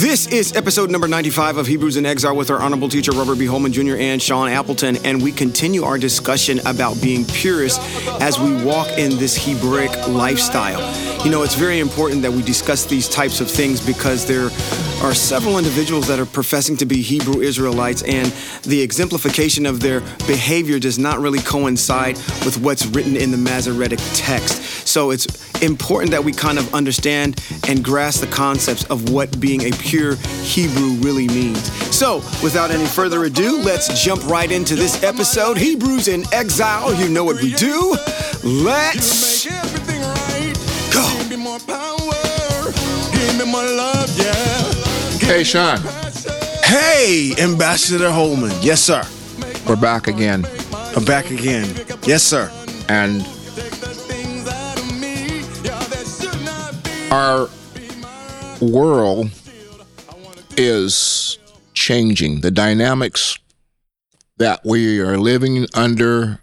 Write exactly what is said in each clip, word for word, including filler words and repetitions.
This is episode number ninety-five of Hebrews in Exile with our honorable teacher, Robert B. Holman Junior and Sean Appleton, and we continue our discussion about being purists as we walk in this Hebraic lifestyle. You know, it's very important that we discuss these types of things because there are several individuals that are professing to be Hebrew Israelites, and the exemplification of their behavior does not really coincide with what's written in the Masoretic text. So it's important that we kind of understand and grasp the concepts of what being a pure Hebrew really means. So, without any further ado, let's jump right into this episode. Hebrews in Exile, you know what we do. Let's go. Hey, Sean. Hey, Ambassador Holman. Yes, sir. We're back again. We're back again. Yes, sir. And our world is changing. The dynamics that we are living under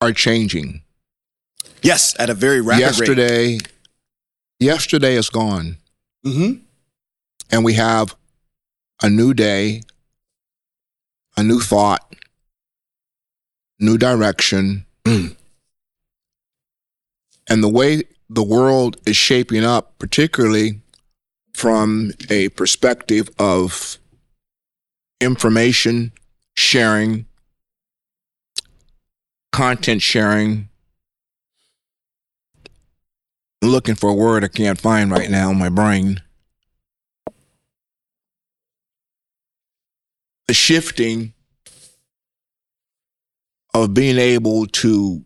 are changing. Yes, at a very rapid yesterday, rate. Yesterday is gone. Mm-hmm. And we have a new day, a new thought, new direction. Mm. And the way the world is shaping up, particularly from a perspective of information sharing, content sharing. I'm looking for a word I can't find right now in my brain. The shifting of being able to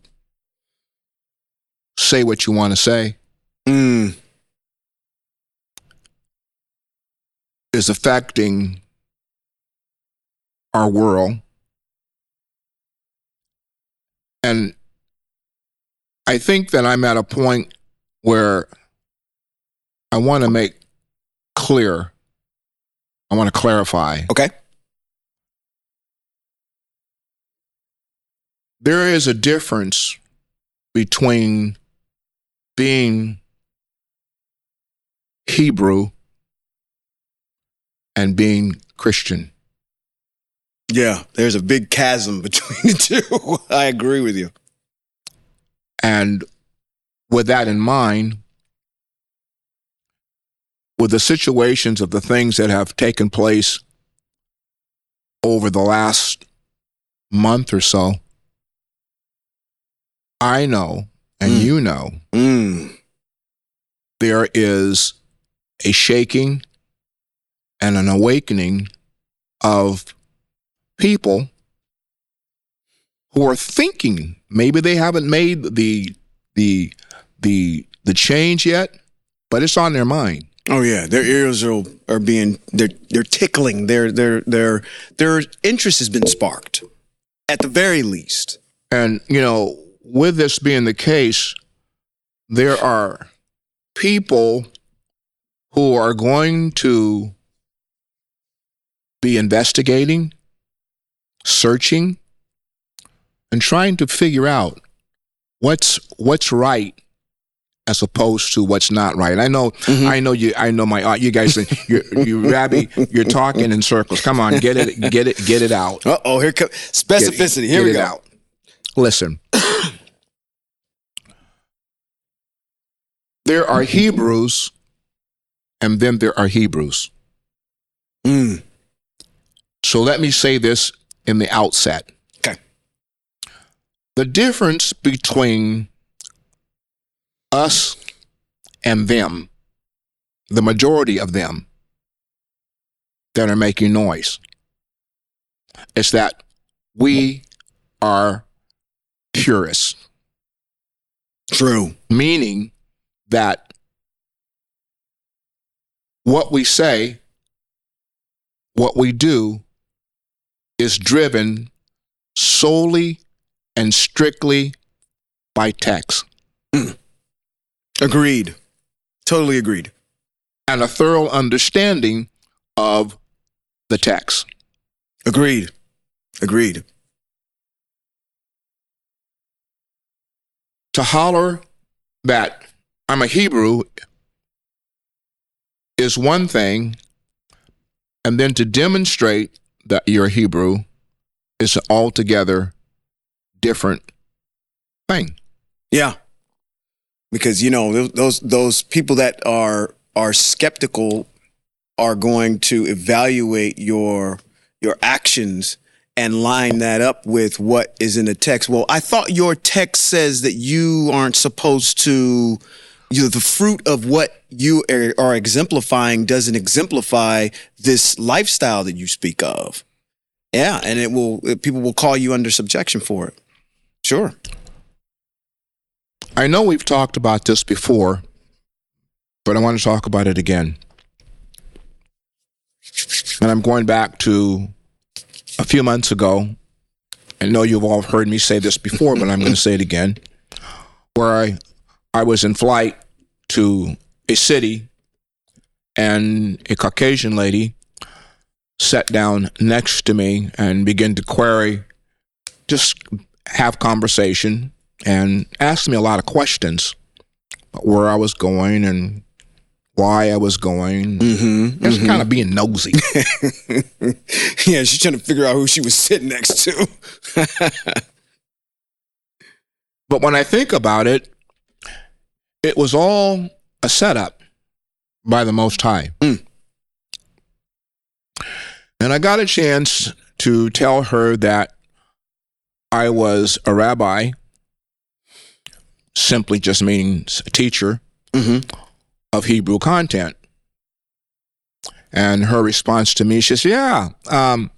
say what you want to say. Mm. Is affecting our world. And I think that I'm at a point where I want to make clear, I want to clarify. Okay. There is a difference between being Hebrew and being Christian. Yeah, there's a big chasm between the two. I agree with you. And with that in mind, with the situations of the things that have taken place over the last month or so, I know, and mm. you know, mm. there is a shaking and an awakening of people who are thinking maybe they haven't made the the the the change yet, but it's on their mind. Oh yeah, their ears are are being they're they're tickling. Their their their their interest has been sparked, at the very least. And you know, with this being the case, there are people who are going to be investigating, searching, and trying to figure out what's what's right as opposed to what's not right. I know, mm-hmm. I know you. I know my. You guys, you, you rabbi, you're talking in circles. Come on, get it, get it, get it out. Uh oh, here comes specificity. Get, here get we it go. Out. Listen, there are Hebrews, and then there are Hebrews. Hmm. So let me say this in the outset. Okay. The difference between us and them, the majority of them that are making noise, is that we are purists. True. Meaning that what we say, what we do, is driven solely and strictly by text. Mm. Agreed. Totally agreed. And a thorough understanding of the text. Agreed. Agreed. To holler that I'm a Hebrew is one thing, And then to demonstrate that you're Hebrew is an altogether different thing. Yeah. Because, you know, those those people that are are skeptical are going to evaluate your your actions and line that up with what is in the text. Well, I thought your text says that you aren't supposed to, you know, the fruit of what you are, are exemplifying doesn't exemplify this lifestyle that you speak of. Yeah, and it will, people will call you under subjection for it. Sure. I know we've talked about this before, but I want to talk about it again. And I'm going back to a few months ago, I know you've all heard me say this before, but I'm going to say it again, where I, I was in flight to a city and a Caucasian lady sat down next to me and began to query, just have conversation, and asked me a lot of questions about where I was going and why I was going. Mm-hmm, it's mm-hmm. kind of being nosy. Yeah, she's trying to figure out who she was sitting next to. But when I think about it, it was all a setup by the Most High. Mm. And I got a chance to tell her that I was a rabbi, simply just means a teacher, mm-hmm. of Hebrew content. And her response to me, she says, yeah, um,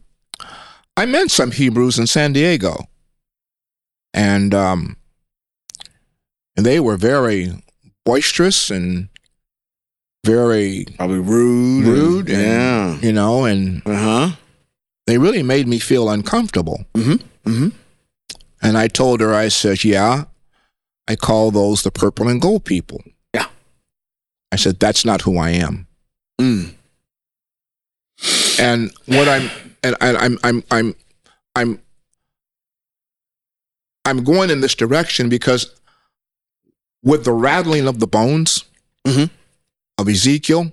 I met some Hebrews in San Diego. And um, they were very boisterous and very... Probably rude. Rude. And, yeah. You know, and uh-huh. they really made me feel uncomfortable. Mm-hmm. Mm-hmm. And I told her, I said, yeah, I call those the purple and gold people. I said, that's not who I am. Mm. And what I'm, and I, I'm, I'm, I'm, I'm, I'm going in this direction because with the rattling of the bones mm-hmm. of Ezekiel,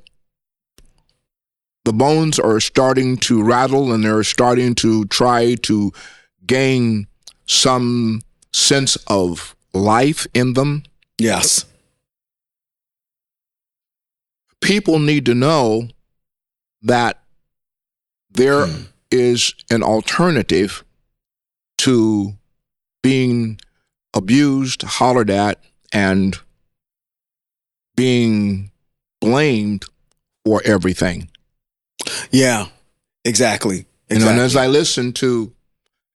the bones are starting to rattle and they're starting to try to gain some sense of life in them. Yes. People need to know that there mm. is an alternative to being abused, hollered at, and being blamed for everything. Yeah, exactly. exactly. You know, and as I listen to,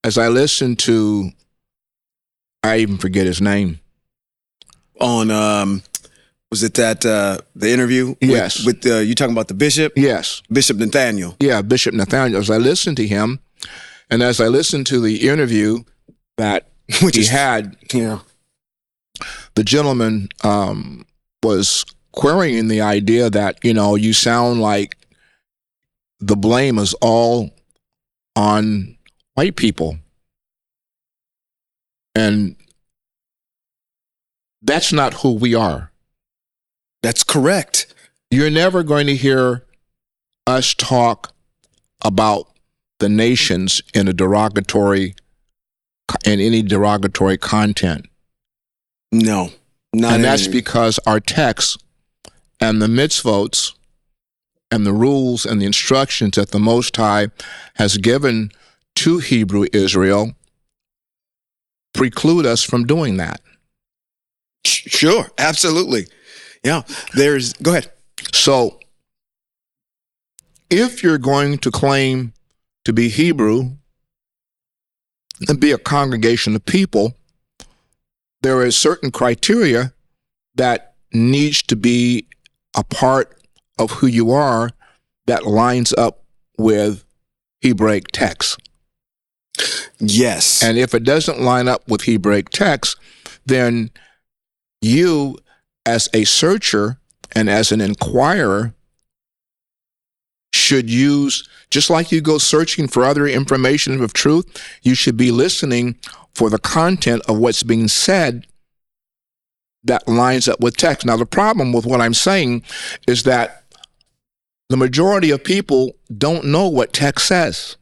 as I listen to, I even forget his name. On, um, Was it that, uh, the interview? With, yes. With, uh, you talking about the bishop? Yes. Bishop Nathaniel. Yeah, Bishop Nathaniel. As I listened to him, and as I listened to the interview that Which he is, had, yeah. the gentleman um, was querying the idea that, you know, you sound like the blame is all on white people. And that's not who we are. That's correct. You're never going to hear us talk about the nations in a derogatory, in any derogatory content. No, not And that's any. Because our texts and the mitzvot and the rules and the instructions that the Most High has given to Hebrew Israel preclude us from doing that. Sure, absolutely. Yeah, there's, go ahead. So, if you're going to claim to be Hebrew and be a congregation of people, there is certain criteria that needs to be a part of who you are that lines up with Hebraic text. Yes. And if it doesn't line up with Hebraic text, then you... as a searcher and as an inquirer, should use, just like you go searching for other information of truth, you should be listening for the content of what's being said that lines up with text. Now, the problem with what I'm saying is that The majority of people don't know what text says.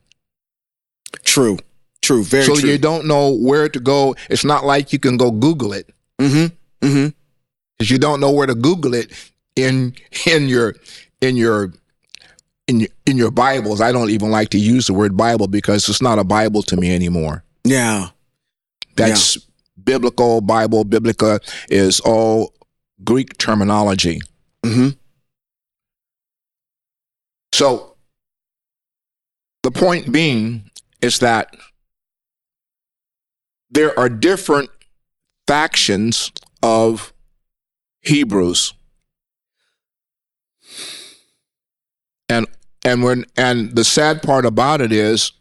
True. True. Very so true. So you don't know where to go. It's not like you can go Google it. Mm-hmm. Mm-hmm. Because you don't know where to Google it in in your in your in your, in your Bibles. I don't even like to use the word Bible because it's not a Bible to me anymore. Yeah. That's yeah. biblical, Bible, Biblica is all Greek terminology. Mm-hmm. So the point being is that there are different factions of Hebrews, and and when and the sad part about it is,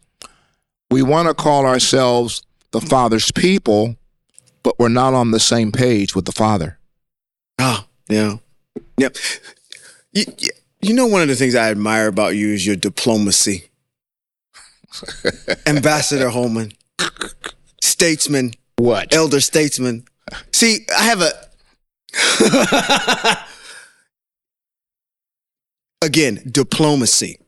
we want to call ourselves the Father's people, but we're not on the same page with the Father. Ah, oh, yeah, yeah. You, you know, one of the things I admire about you is your diplomacy, Ambassador Holman, statesman, what elder statesman. See, I have a. Again, diplomacy.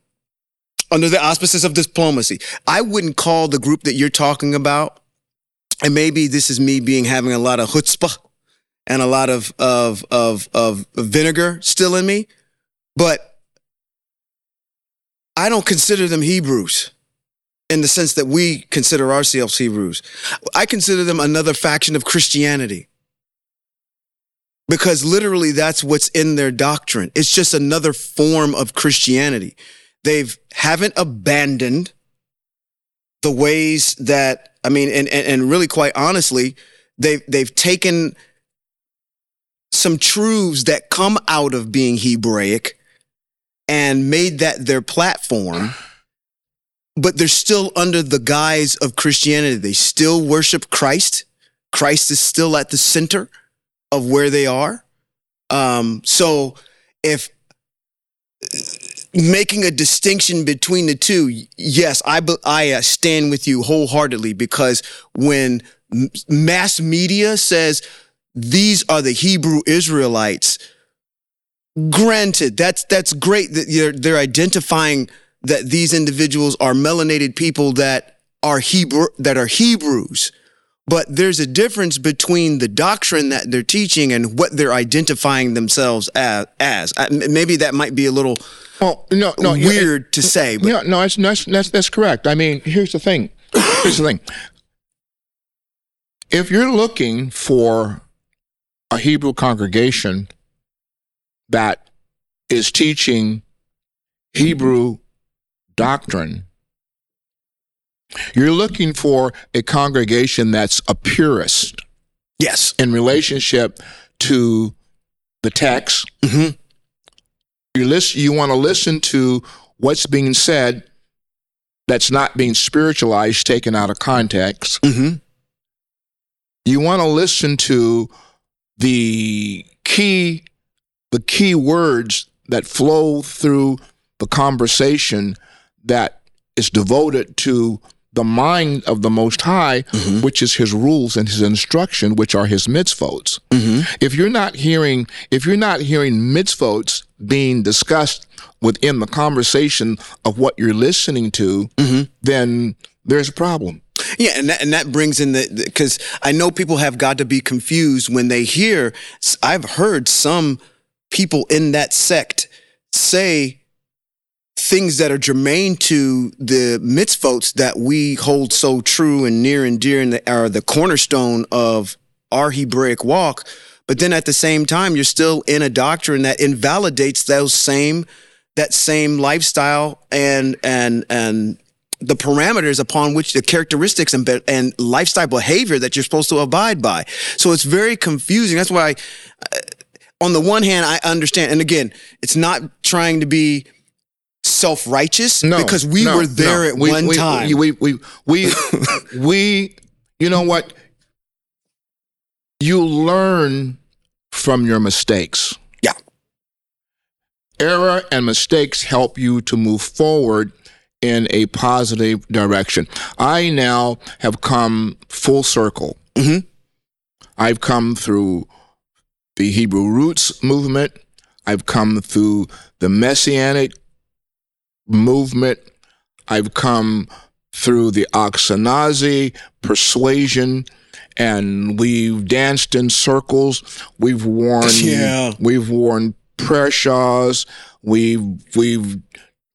Under the auspices of diplomacy, I wouldn't call the group that you're talking about, and maybe this is me being having a lot of chutzpah and a lot of of of of vinegar still in me, but I don't consider them Hebrews in the sense that we consider ourselves Hebrews. I consider them another faction of Christianity. Because literally that's what's in their doctrine. It's just another form of Christianity. They've haven't abandoned the ways that, I mean, and, and, and really quite honestly, they've, they've taken some truths that come out of being Hebraic and made that their platform, but they're still under the guise of Christianity. They still worship Christ. Christ is still at the center of where they are. Um, so if making a distinction between the two, yes, I, I stand with you wholeheartedly, because when mass media says these are the Hebrew Israelites, granted, that's, that's great that you're, they're identifying that these individuals are melanated people that are Hebrew, that are Hebrews. But there's a difference between the doctrine that they're teaching and what they're identifying themselves as. as. I, maybe that might be a little oh, no, no, weird yeah, to say. But. Yeah, no, that's, that's, that's correct. I mean, here's the thing. Here's the thing. If you're looking for a Hebrew congregation that is teaching Hebrew doctrine, you're looking for a congregation that's a purist. Yes. In relationship to the text. Mm-hmm. You listen, you want to listen to what's being said that's not being spiritualized, taken out of context. Mm-hmm. You want to listen to the key, the key words that flow through the conversation that is devoted to the mind of the Most High, mm-hmm. which is his rules and his instruction, which are his mitzvot. Mm-hmm. If you're not hearing, if you're not hearing mitzvot being discussed within the conversation of what you're listening to, mm-hmm. then there's a problem. Yeah, and that, and that brings in the, because I know people have got to be confused when they hear, I've heard some people in that sect say things that are germane to the mitzvot that we hold so true and near and dear and are the cornerstone of our Hebraic walk. But then at the same time, you're still in a doctrine that invalidates those same, that same lifestyle and, and, and the parameters upon which the characteristics and, and lifestyle behavior that you're supposed to abide by. So it's very confusing. That's why I, on the one hand, I understand. And again, it's not trying to be self-righteous, no, because we no, were there no. at we, one we, time. We, we, we, we, we, you know what? You learn from your mistakes. Yeah. Error and mistakes help you to move forward in a positive direction. I now have come full circle. Mm-hmm. I've come through the Hebrew Roots movement. I've come through the Messianic movement. I've come through the Ashkenazi persuasion, and we've danced in circles. We've worn, yeah. we've worn prayer shawls. We've we've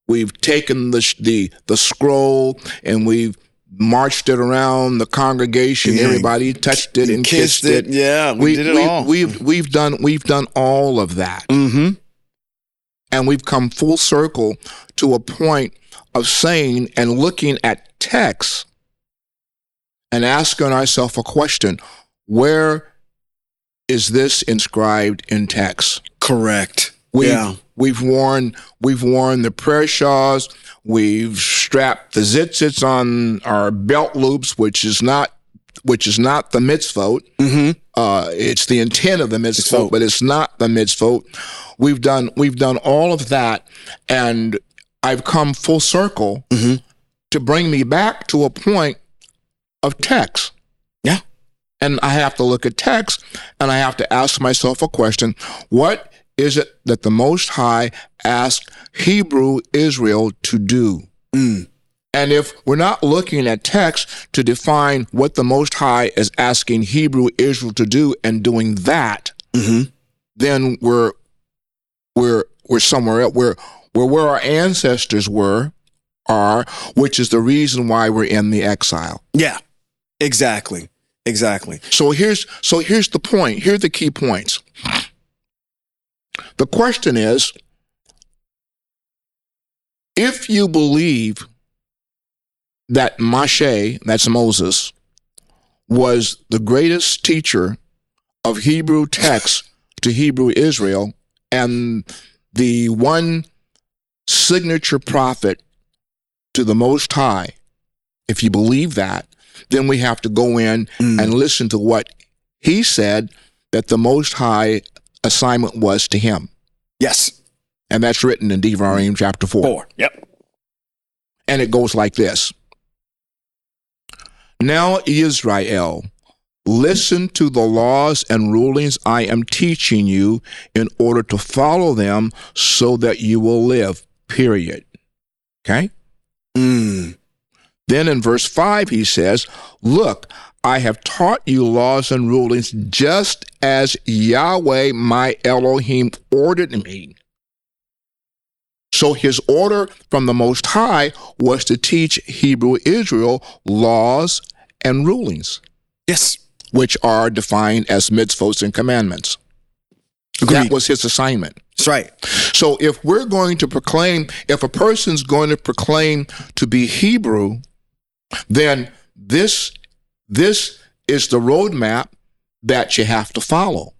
we've taken the the the scroll and we've marched it around the congregation. Yeah. Everybody touched it and kissed, kissed it. it. Yeah, we, we did it we, all. We've we've done we've done all of that, mm-hmm. and we've come full circle to a point of saying and looking at text and asking ourselves a question: where is this inscribed in text? Correct. We've, yeah, we've worn we've worn the prayer shawls. We've strapped the zitzits on our belt loops, which is not which is not the mitzvot. Mm-hmm. Uh, it's the intent of the mitzvot, mitzvot, but it's not the mitzvot. We've done we've done all of that, and I've come full circle mm-hmm. to bring me back to a point of text. Yeah. And I have to look at text, and I have to ask myself a question. What is it that the Most High asked Hebrew Israel to do? Mm. And if we're not looking at text to define what the Most High is asking Hebrew Israel to do and doing that, mm-hmm. then we're we're we're somewhere else. We're Where where our ancestors were, are, which is the reason why we're in the exile. Yeah, exactly, exactly. So here's so here's the point. Here are the key points. The question is, if you believe that Moshe, that's Moses, was the greatest teacher of Hebrew text to Hebrew Israel and the one signature prophet to the Most High, if you believe that, then we have to go in mm. and listen to what he said that the Most High assignment was to him. Yes. And that's written in Devarim chapter four. Four, yep. And it goes like this. Now, Israel, listen to the laws and rulings I am teaching you in order to follow them so that you will live. Period. Okay? Mm. Then in verse five, he says, look, I have taught you laws and rulings just as Yahweh, my Elohim, ordered me. So his order from the Most High was to teach Hebrew Israel laws and rulings. Yes. Which are defined as mitzvot and commandments. Agreed. That was his assignment. That's right. So if we're going to proclaim, if a person's going to proclaim to be Hebrew, then this, this is the roadmap that you have to follow.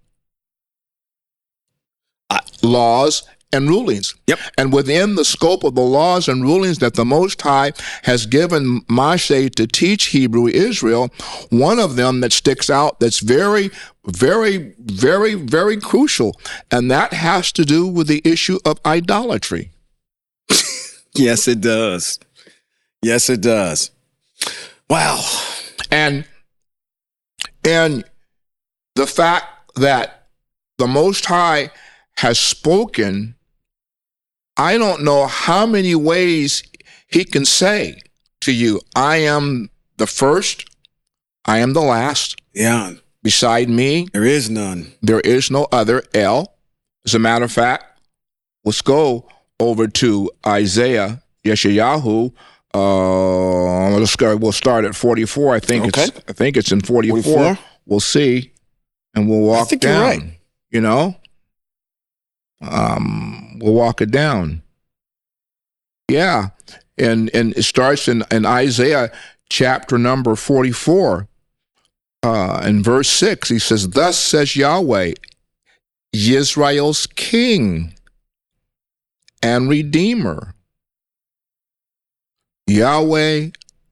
I, laws and rulings. Yep. And within the scope of the laws and rulings that the Most High has given Moshe to teach Hebrew Israel, one of them that sticks out that's very, very, very, very crucial, and that has to do with the issue of idolatry. Yes, it does. Yes, it does. Wow. And, and the fact that the Most High has spoken, I don't know how many ways he can say to you, I am the first, I am the last. Yeah. Beside me, there is none. There is no other. El. As a matter of fact, let's go over to Isaiah, Yeshayahu. Uh, let's go. We'll start at forty-four. I think okay. it's. I think it's in forty-four. forty-four. We'll see, and we'll walk I think down. You're right. You know, um, we'll walk it down. Yeah, and and it starts in, in Isaiah chapter number forty-four. Uh, in verse six, he says, thus says Yahweh, Israel's King and Redeemer, Yahweh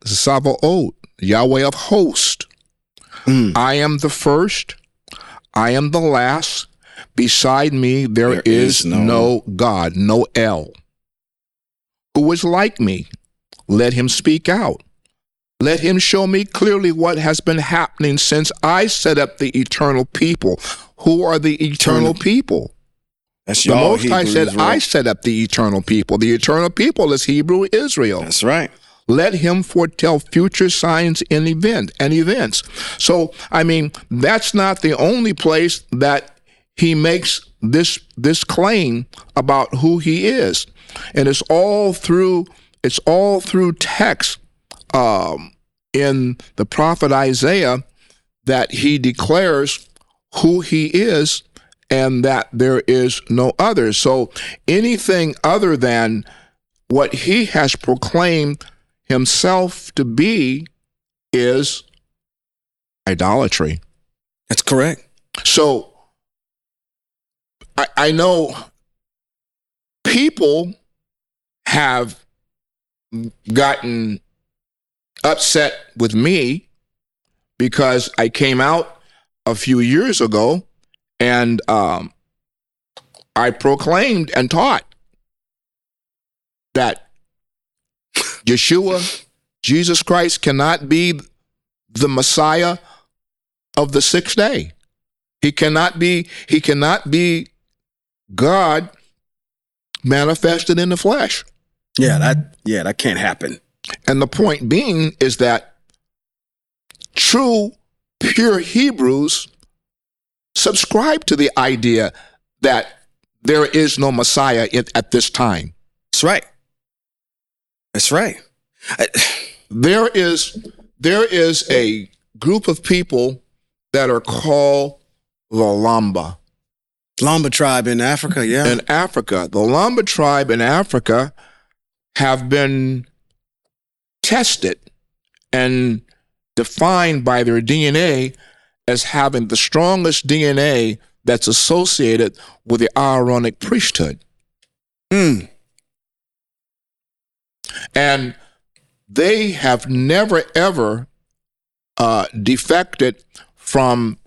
Sabaoth, Yahweh of hosts. Mm. I am the first, I am the last. Beside me there, there is, is no, no God, no El. Who is like me? Let him speak out. Let him show me clearly what has been happening since I set up the eternal people. Who are the eternal, eternal people? That's the Most Hebrew High said, Israel. I set up the eternal people. The eternal people is Hebrew Israel. That's right. Let him foretell future signs and event and events. So, I mean, that's not the only place that he makes this this claim about who he is, and it's all through it's all through text um, in the prophet Isaiah that he declares who he is and that there is no other. So anything other than what he has proclaimed himself to be is idolatry. That's correct. So I, I know people have gotten upset with me because I came out a few years ago and um, I proclaimed and taught that Yeshua, Jesus Christ, cannot be the Messiah of the sixth day. He cannot be, he cannot be God manifested in the flesh. Yeah, that yeah, that can't happen. And the point being is that true, pure Hebrews subscribe to the idea that there is no Messiah at this time. That's right. That's right. I, there is there is a group of people that are called the Lemba. Lemba tribe in Africa, yeah. In Africa. The Lemba tribe in Africa have been tested and defined by their D N A as having the strongest D N A that's associated with the Aaronic priesthood. Hmm. And they have never, ever uh, defected from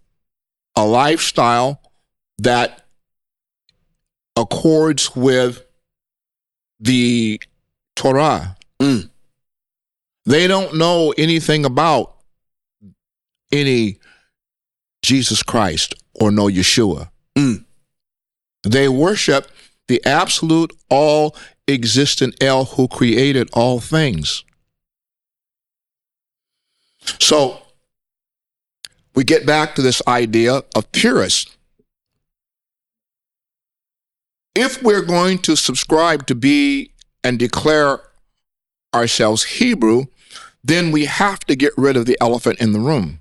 a lifestyle that accords with the Torah. Mm. They don't know anything about any Jesus Christ or no Yeshua. Mm. They worship the absolute all existent El who created all things. So we get back to this idea of purists. If we're going to subscribe to be and declare ourselves Hebrew, then we have to get rid of the elephant in the room.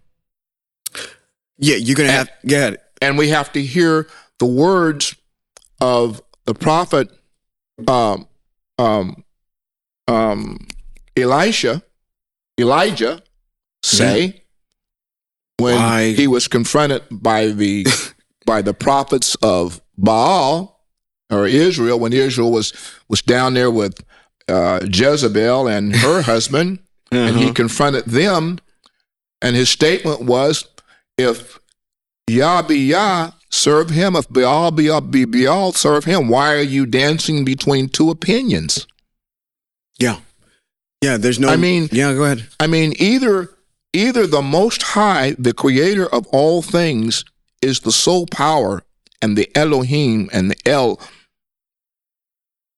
Yeah, you're going to have to get it. And we have to hear the words of the prophet um, Um, um, Elisha, Elijah, say yeah. when I... he was confronted by the by the prophets of Baal or Israel, when Israel was was down there with uh, Jezebel and her husband, uh-huh. and he confronted them, and his statement was, "If Yah be Yah, serve him. If Baal be Baal, serve him. Why are you dancing between two opinions?" Yeah. Yeah, there's no... I mean... Yeah, go ahead. I mean, either either the Most High, the creator of all things, is the sole power and the Elohim and the El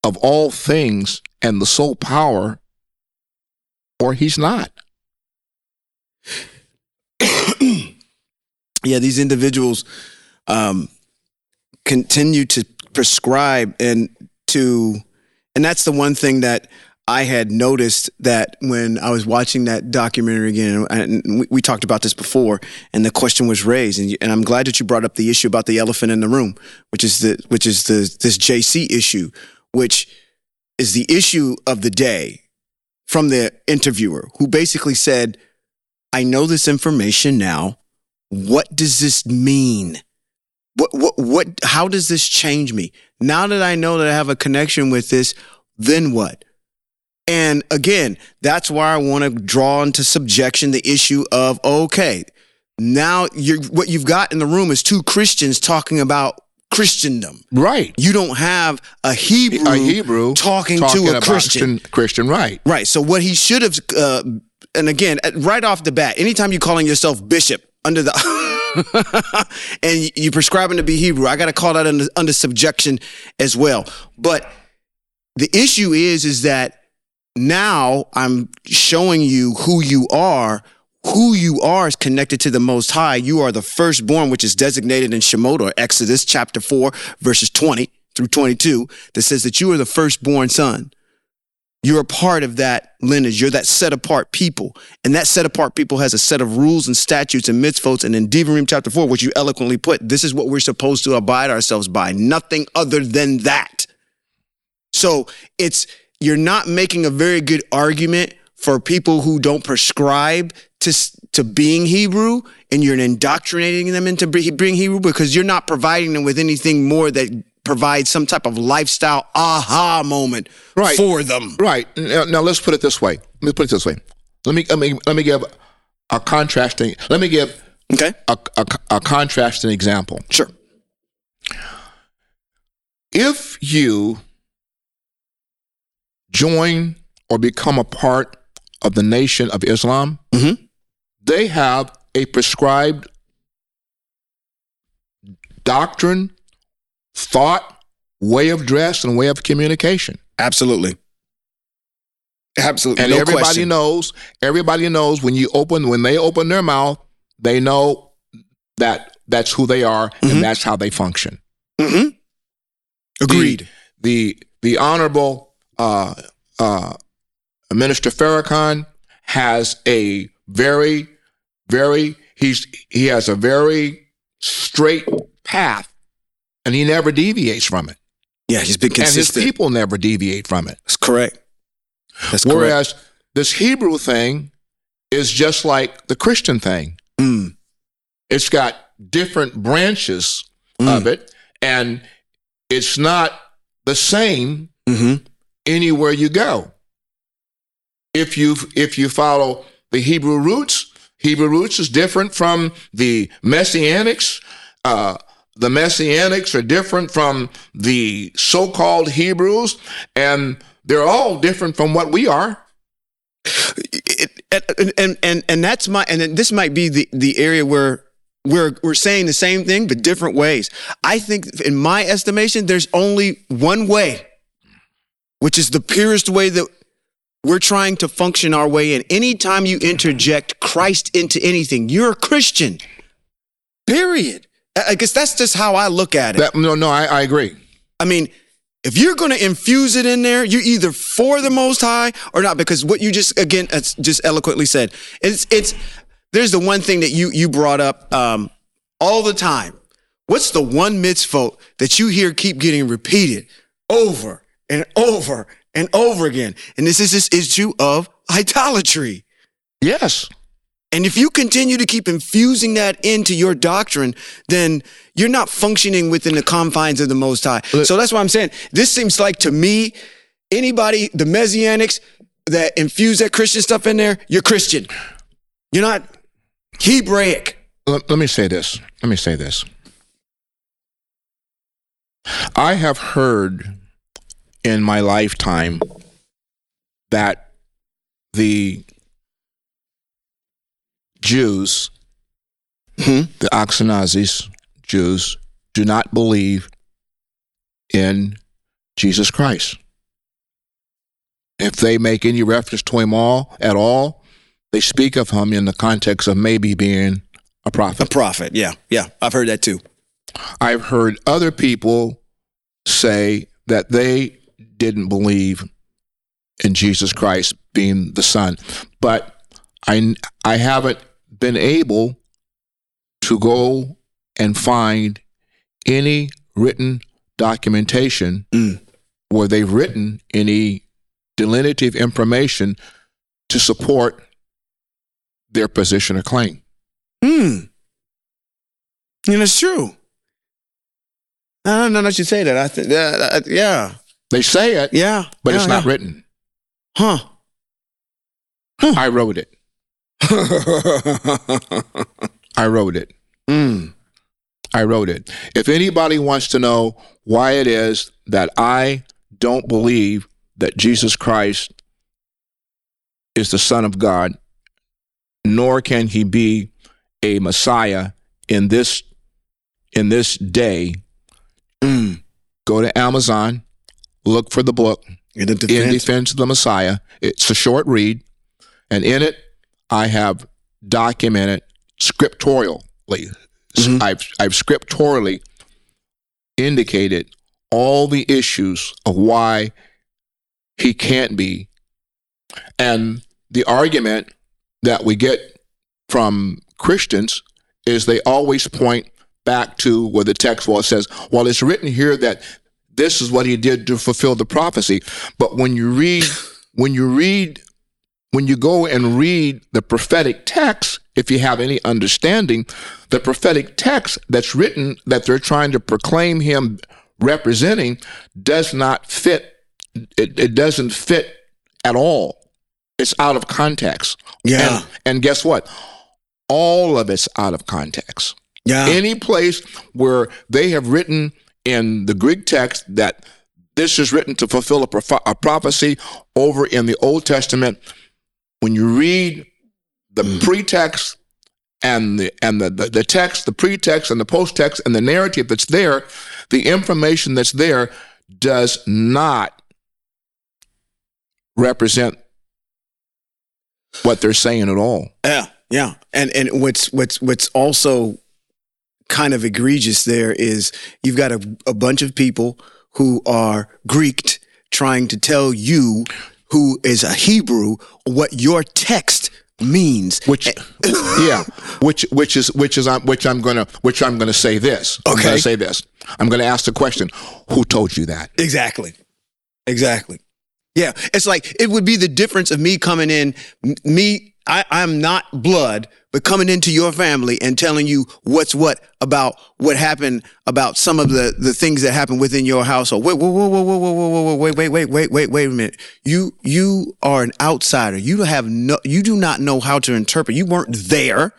of all things and the sole power, or he's not. Yeah, these individuals... Um, continue to prescribe and to, and that's the one thing that I had noticed that when I was watching that documentary again, and we, we talked about this before, and the question was raised, and, you, and I'm glad that you brought up the issue about the elephant in the room, which is the which is the this J C issue, which is the issue of the day from the interviewer who basically said, "I know this information now. What does this mean? What, what, what, how does this change me? Now that I know that I have a connection with this, then what?" And again, that's why I want to draw into subjection the issue of, okay, now you're, what you've got in the room is two Christians talking about Christendom. Right. You don't have a Hebrew, a Hebrew talking, talking to a Christian. Christian. Christian, right. Right. So what he should have, uh, and again, right off the bat, anytime you're calling yourself bishop under the... and you prescribe him to be Hebrew. I got to call that under, under subjection as well. But the issue is, is that now I'm showing you who you are. Who you are is connected to the Most High. You are the firstborn, which is designated in Shemot or Exodus chapter four, verses twenty through twenty-two, that says that you are the firstborn son. You're a part of that lineage. You're that set-apart people. And that set-apart people has a set of rules and statutes and mitzvot. And in Devarim chapter four, which you eloquently put, this is what we're supposed to abide ourselves by. Nothing other than that. So it's you're not making a very good argument for people who don't prescribe to to being Hebrew, and you're indoctrinating them into being Hebrew, because you're not providing them with anything more that provide some type of lifestyle aha moment right. for them. Right. Now, now let's put it this way. Let me put it this way. Let me let me let me give a contrasting. Let me give okay. a, a a contrasting example. Sure. If you join or become a part of the Nation of Islam, mm-hmm. they have a prescribed doctrine, thought, way of dress, and way of communication. Absolutely. Absolutely. And no everybody question. knows, everybody knows when you open, when they open their mouth, they know that that's who they are mm-hmm. and that's how they function. Mm-hmm. Agreed. The, the, the Honorable uh, uh, Minister Farrakhan has a very, very, he's he has a very straight path. And he never deviates from it. Yeah, he's been consistent. And his people never deviate from it. That's correct. That's Whereas correct. This Hebrew thing is just like the Christian thing. Mm. It's got different branches mm. of it, and it's not the same mm-hmm. anywhere you go. If you if you follow the Hebrew Roots, Hebrew Roots is different from the Messianics. Uh, The Messianics are different from the so-called Hebrews, and they're all different from what we are. It, and, and and and that's my and this might be the, the area where we're we're saying the same thing but different ways. I think, in my estimation, there's only one way, which is the purest way that we're trying to function our way in. Anytime you interject Christ into anything, you're a Christian. Period. I guess that's just how I look at it. That, no, no, I, I agree. I mean, if you're going to infuse it in there, you're either for the Most High or not. Because what you just, again, just eloquently said, it's, it's. There's the one thing that you you brought up um, all the time. What's the one mitzvah that you hear keep getting repeated over and over and over again? And this is this issue of idolatry. Yes. And if you continue to keep infusing that into your doctrine, then you're not functioning within the confines of the Most High. So that's why I'm saying this seems like, to me, anybody, the Messianics that infuse that Christian stuff in there, you're Christian. You're not Hebraic. Let, let me say this. Let me say this. I have heard in my lifetime that the Jews, hmm? the Ashkenazi Jews, do not believe in Jesus Christ. If they make any reference to him all at all, they speak of him in the context of maybe being a prophet. A prophet, yeah, yeah. I've heard that too. I've heard other people say that they didn't believe in Jesus Christ being the Son, but I I haven't been able to go and find any written documentation mm. where they've written any delineative information to support their position or claim. Mm. And it's true. I don't know that you say that. I think, uh, yeah. They say it, yeah, but yeah, it's not yeah. written. Huh. huh. I wrote it. I wrote it. Mm. I wrote it. If anybody wants to know why it is that I don't believe that Jesus Christ is the Son of God, nor can he be a Messiah in this in this day, go to Amazon, look for the book, In Defense, In Defense of the Messiah. It's a short read, and in it, I have documented scriptorially. Mm-hmm. I've, I've scriptorially indicated all the issues of why he can't be. And the argument that we get from Christians is they always point back to where the text was. It says, well, it's written here that this is what he did to fulfill the prophecy. But when you read, when you read, when you go and read the prophetic text, if you have any understanding, the prophetic text that's written that they're trying to proclaim him representing does not fit. It, it doesn't fit at all. It's out of context. Yeah. And, and guess what? All of it's out of context. Yeah. Any place where they have written in the Greek text that this is written to fulfill a, prof- a prophecy over in the Old Testament, when you read the mm. pretext and the and the, the, the text, the pretext and the post-text and the narrative that's there, the information that's there does not represent what they're saying at all. Yeah, yeah. And and what's what's what's also kind of egregious there is you've got a, a bunch of people who are Greeked trying to tell you, who is a Hebrew, what your text means. Which, yeah, which which is which is which I'm gonna which I'm gonna say this. Okay, I'm gonna say this. I'm gonna ask the question: who told you that? Exactly, exactly. Yeah, it's like it would be the difference of me coming in, me. I, I'm not blood, but coming into your family and telling you what's what about what happened about some of the, the things that happened within your household. Wait, whoa, whoa, whoa, whoa, whoa, whoa, wait, wait, wait, wait, wait, wait a minute. You you are an outsider. You have no, you do not know how to interpret. You weren't there.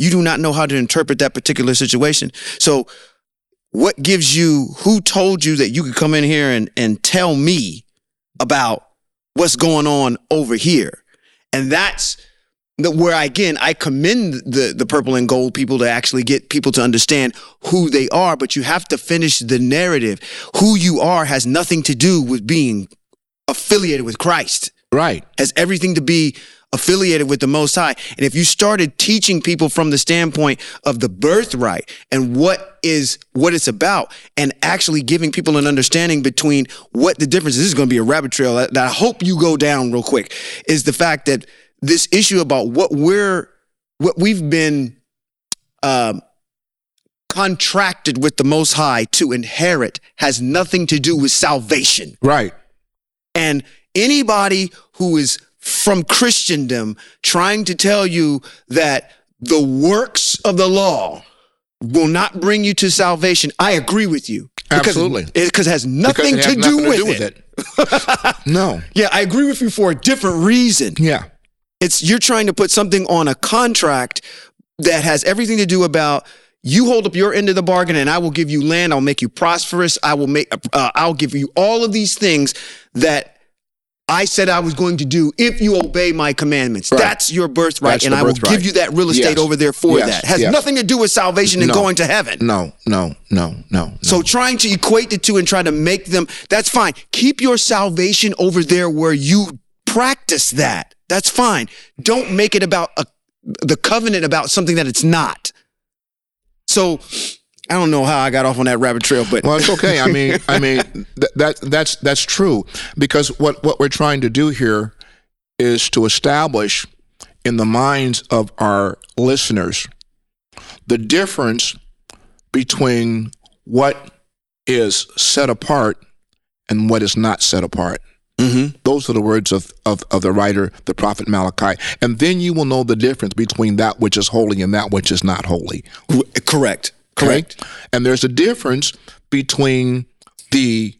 You do not know how to interpret that particular situation. So what gives you, who told you that you could come in here and, and tell me about what's going on over here? And that's where, again, I commend the, the purple and gold people to actually get people to understand who they are, but you have to finish the narrative. Who you are has nothing to do with being affiliated with Christ. Right. Has everything to be affiliated with the Most High. And if you started teaching people from the standpoint of the birthright and what is what it's about and actually giving people an understanding between what the difference is, this is going to be a rabbit trail that I hope you go down real quick, is the fact that this issue about what we're, what we've been um, contracted with the Most High to inherit has nothing to do with salvation. Right. And anybody who is from Christendom trying to tell you that the works of the law will not bring you to salvation, I agree with you. Because, Absolutely. Because it has nothing, because it has to, nothing do to do with it. it. No. Yeah, I agree with you for a different reason. Yeah. It's you're trying to put something on a contract that has everything to do about you hold up your end of the bargain and I will give you land. I'll make you prosperous. I will make, uh, I'll give you all of these things that I said I was going to do if you obey my commandments. Right. That's your birthright. That's and I birthright. will give you that real estate yes. over there for yes. that. It has yes. nothing to do with salvation and no. going to heaven. No, no, no, no, no. So trying to equate the two and try to make them, that's fine. Keep your salvation over there where you practice that. That's fine. Don't make it about a, the covenant about something that it's not. So I don't know how I got off on that rabbit trail, but well, it's okay. I mean, I mean th- that that's that's true because what what we're trying to do here is to establish in the minds of our listeners the difference between what is set apart and what is not set apart. Mm-hmm. Those are the words of, of, of the writer, the prophet Malachi. And then you will know the difference between that which is holy and that which is not holy. Correct. Correct. Okay? And there's a difference between the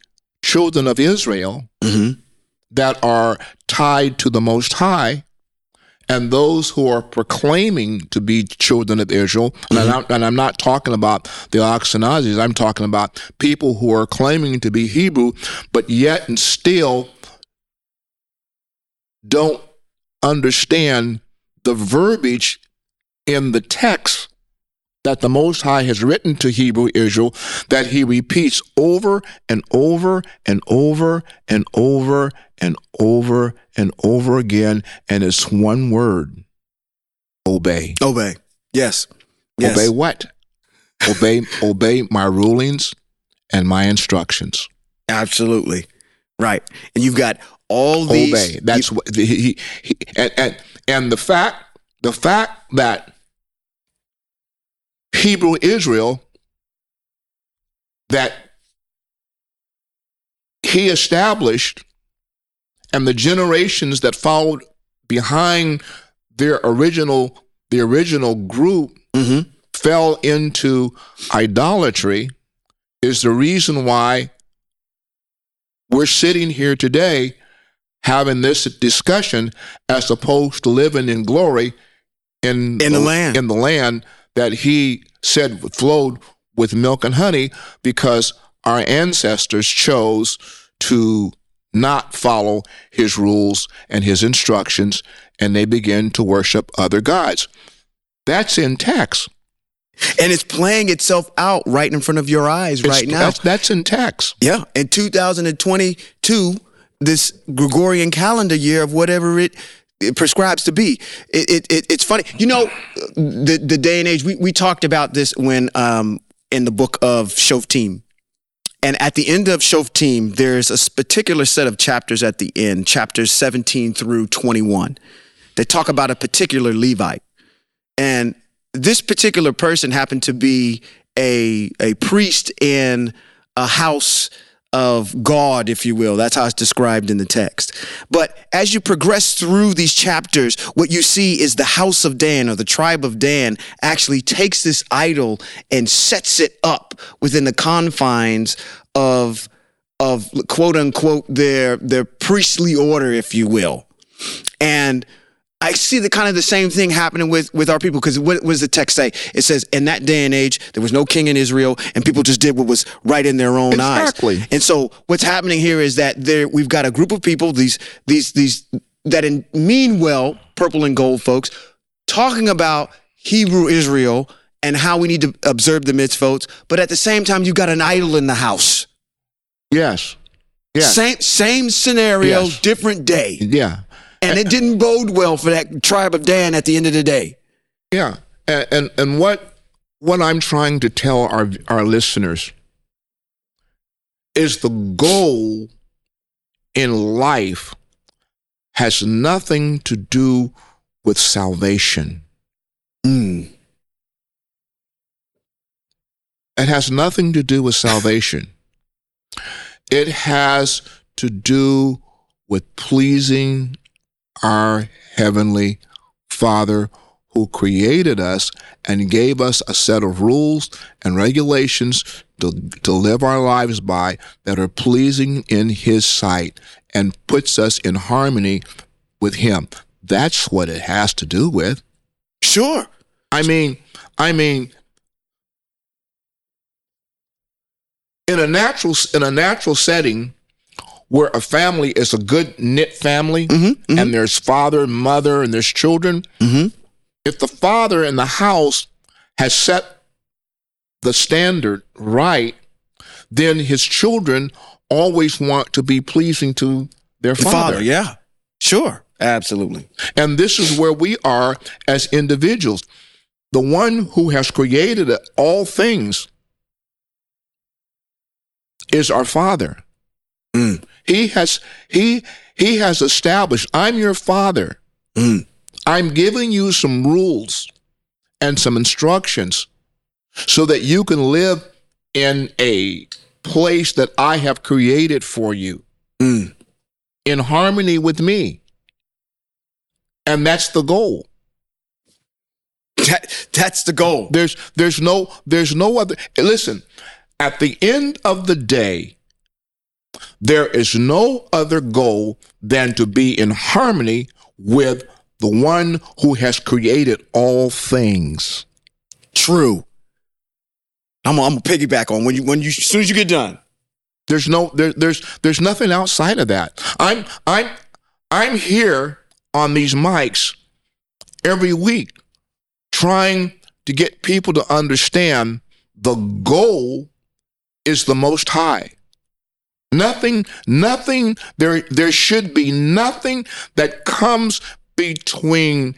children of Israel mm-hmm. that are tied to the Most High and those who are proclaiming to be children of Israel. Mm-hmm. And, I'm, and I'm not talking about the Ashkenazis. I'm talking about people who are claiming to be Hebrew, but yet and still don't understand the verbiage in the text that the Most High has written to Hebrew Israel that he repeats over and over and over and over and over and over again, and it's one word, obey. Obey, yes. yes. Obey what? Obey obey my rulings and my instructions. Absolutely, right. And you've got all these— Obey, that's you, what, he, he, he, and, and, and the fact, the fact that Hebrew Israel, that he established, and the generations that followed behind their original, the original group mm-hmm. fell into idolatry, is the reason why we're sitting here today having this discussion, as opposed to living in glory in, in the land. In the land that he said flowed with milk and honey, because our ancestors chose to not follow his rules and his instructions, and they begin to worship other gods. That's in text. And it's playing itself out right in front of your eyes it's, right now. That's, that's in text. Yeah. In two thousand twenty-two, this Gregorian calendar year of whatever it It prescribes to be. It, it, it it's funny, you know. The the day and age. We, we talked about this when um in the book of Shoftim, and at the end of Shoftim, there's a particular set of chapters at the end, chapters seventeen through twenty-one. They talk about a particular Levite, and this particular person happened to be a a priest in a house of God, if you will. That's how it's described in the text. But as you progress through these chapters, what you see is the house of Dan, or the tribe of Dan, actually takes this idol and sets it up within the confines of of quote unquote their their priestly order, if you will. And I see the kind of the same thing happening with, with our people, because what, what does the text say? It says, in that day and age, there was no king in Israel, and people just did what was right in their own exactly. eyes. And so what's happening here is that there we've got a group of people, these these these that in, mean well, purple and gold folks, talking about Hebrew Israel and how we need to observe the mitzvot, but at the same time, you've got an idol in the house. Yes. yes. Same, same scenario, yes. different day. Yeah. And it didn't bode well for that tribe of Dan at the end of the day. Yeah, and and, and what what I'm trying to tell our, our listeners is the goal in life has nothing to do with salvation. Mm. It has nothing to do with salvation. It has to do with pleasing our Heavenly Father, who created us and gave us a set of rules and regulations to, to live our lives by that are pleasing in His sight and puts us in harmony with Him. That's what it has to do with. Sure. I mean, I mean, in a natural, in a natural setting, where a family is a good knit family, mm-hmm, mm-hmm. and there's father and mother and there's children. Mm-hmm. If the father in the house has set the standard right, then his children always want to be pleasing to their the father. father. Yeah, sure. Absolutely. And this is where we are as individuals. The one who has created all things is our Father. Mm. He has he he has established, I'm your father. Mm. I'm giving you some rules and some instructions so that you can live in a place that I have created for you mm. in harmony with me. And that's the goal. That, that's the goal. There's there's no there's no other. Listen, at the end of the day, there is no other goal than to be in harmony with the one who has created all things. True. I'm I'm a piggyback on when you when you as soon as you get done. There's no there there's there's nothing outside of that. I'm I'm I'm here on these mics every week trying to get people to understand the goal is the Most High. Nothing, nothing, there, there should be nothing that comes between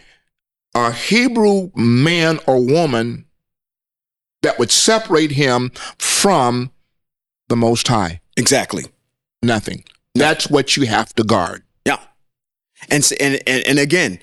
a Hebrew man or woman that would separate him from the Most High. Exactly. Nothing. Yeah. That's what you have to guard. Yeah. And, and, and again,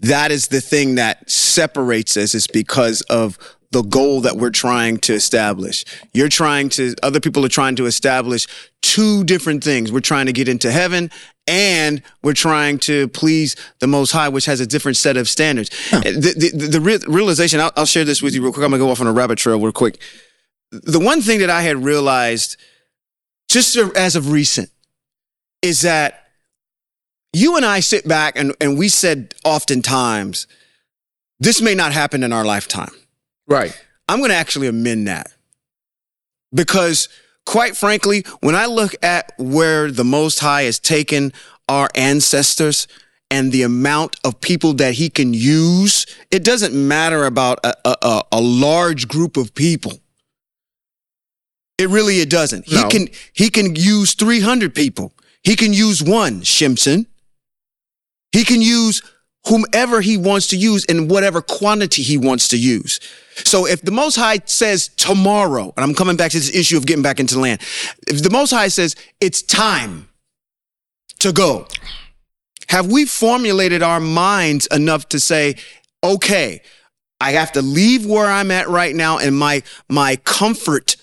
that is the thing that separates us, is because of the goal that we're trying to establish. You're trying to, other people are trying to establish two different things. We're trying to get into heaven, and we're trying to please the Most High, which has a different set of standards. Huh. The, the, the re- realization, I'll, I'll share this with you real quick. I'm gonna go off on a rabbit trail real quick. The one thing that I had realized just as of recent is that you and I sit back and, and we said oftentimes, this may not happen in our lifetime. Right. I'm going to actually amend that, because quite frankly, when I look at where the Most High has taken our ancestors and the amount of people that he can use, it doesn't matter about a, a, a large group of people. It really, it doesn't. No. He can, he can use three hundred people. He can use one Shimson. He can use whomever he wants to use in whatever quantity he wants to use. So if the Most High says tomorrow, and I'm coming back to this issue of getting back into land, if the Most High says it's time to go, have we formulated our minds enough to say, okay, I have to leave where I'm at right now and my, my comfort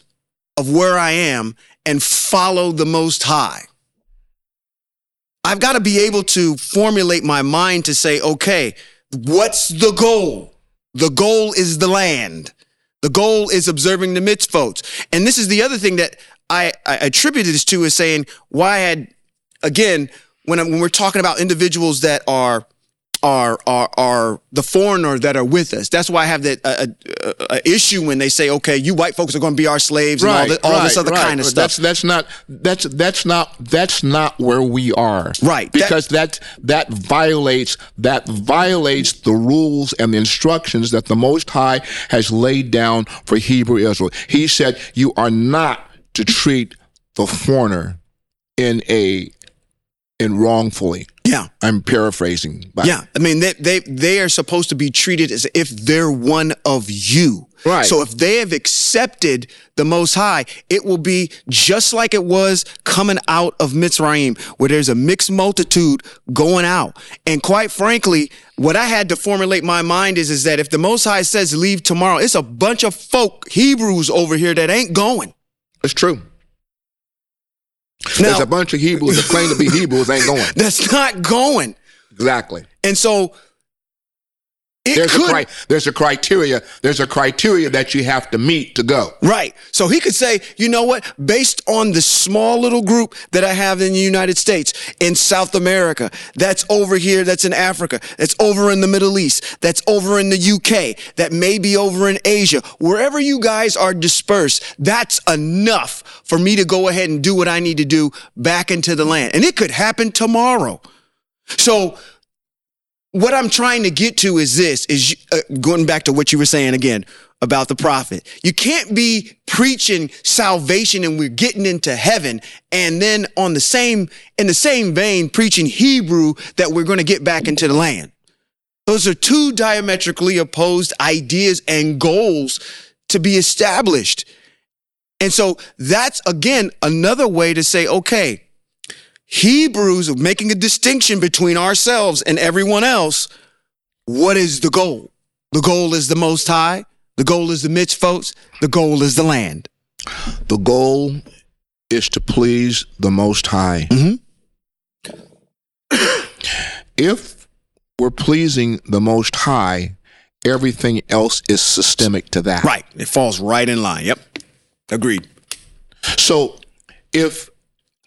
of where I am and follow the Most High? I've got to be able to formulate my mind to say, okay, what's the goal? The goal is the land. The goal is observing the mitzvot. And this is the other thing that I, I attributed this to, is saying, why had, again, when, I, when we're talking about individuals that are, are, are, are the foreigner that are with us, that's why I have that uh, uh, issue when they say, okay, you white folks are going to be our slaves, right, and all, the, all right, this other right. kind of stuff. That's, that's not, that's, that's not, that's not where we are. Right. Because that, that, that violates, that violates the rules and the instructions that the Most High has laid down for Hebrew Israel. He said, you are not to treat the foreigner in a, in wrongfully. Yeah. I'm paraphrasing. But. Yeah. I mean, they, they, they are supposed to be treated as if they're one of you. Right. So if they have accepted the Most High, it will be just like it was coming out of Mitzrayim, where there's a mixed multitude going out. And quite frankly, what I had to formulate my mind is, is that if the Most High says leave tomorrow, it's a bunch of folk, Hebrews over here, that ain't going. It's true. Now, there's a bunch of Hebrews that claim to be Hebrews ain't going. That's not going. Exactly. And so it there's could. A cri- there's a criteria. There's a criteria that you have to meet to go. Right. So he could say, you know what? Based on the small little group that I have in the United States, in South America, that's over here, that's in Africa, that's over in the Middle East, that's over in the U K, that may be over in Asia, wherever you guys are dispersed, that's enough for me to go ahead and do what I need to do back into the land. And it could happen tomorrow. So what I'm trying to get to is this, is uh, going back to what you were saying again about the prophet. You can't be preaching salvation and we're getting into heaven, and then on the same, in the same vein, preaching Hebrew that we're going to get back into the land. Those are two diametrically opposed ideas and goals to be established. And so that's, again, another way to say, okay, Hebrews are making a distinction between ourselves and everyone else. What is the goal? The goal is the Most High. The goal is the mitzvot. The goal is the land. The goal is to please the Most High. Mm-hmm. If we're pleasing the Most High, everything else is systemic to that. Right. It falls right in line. Yep. Agreed. So if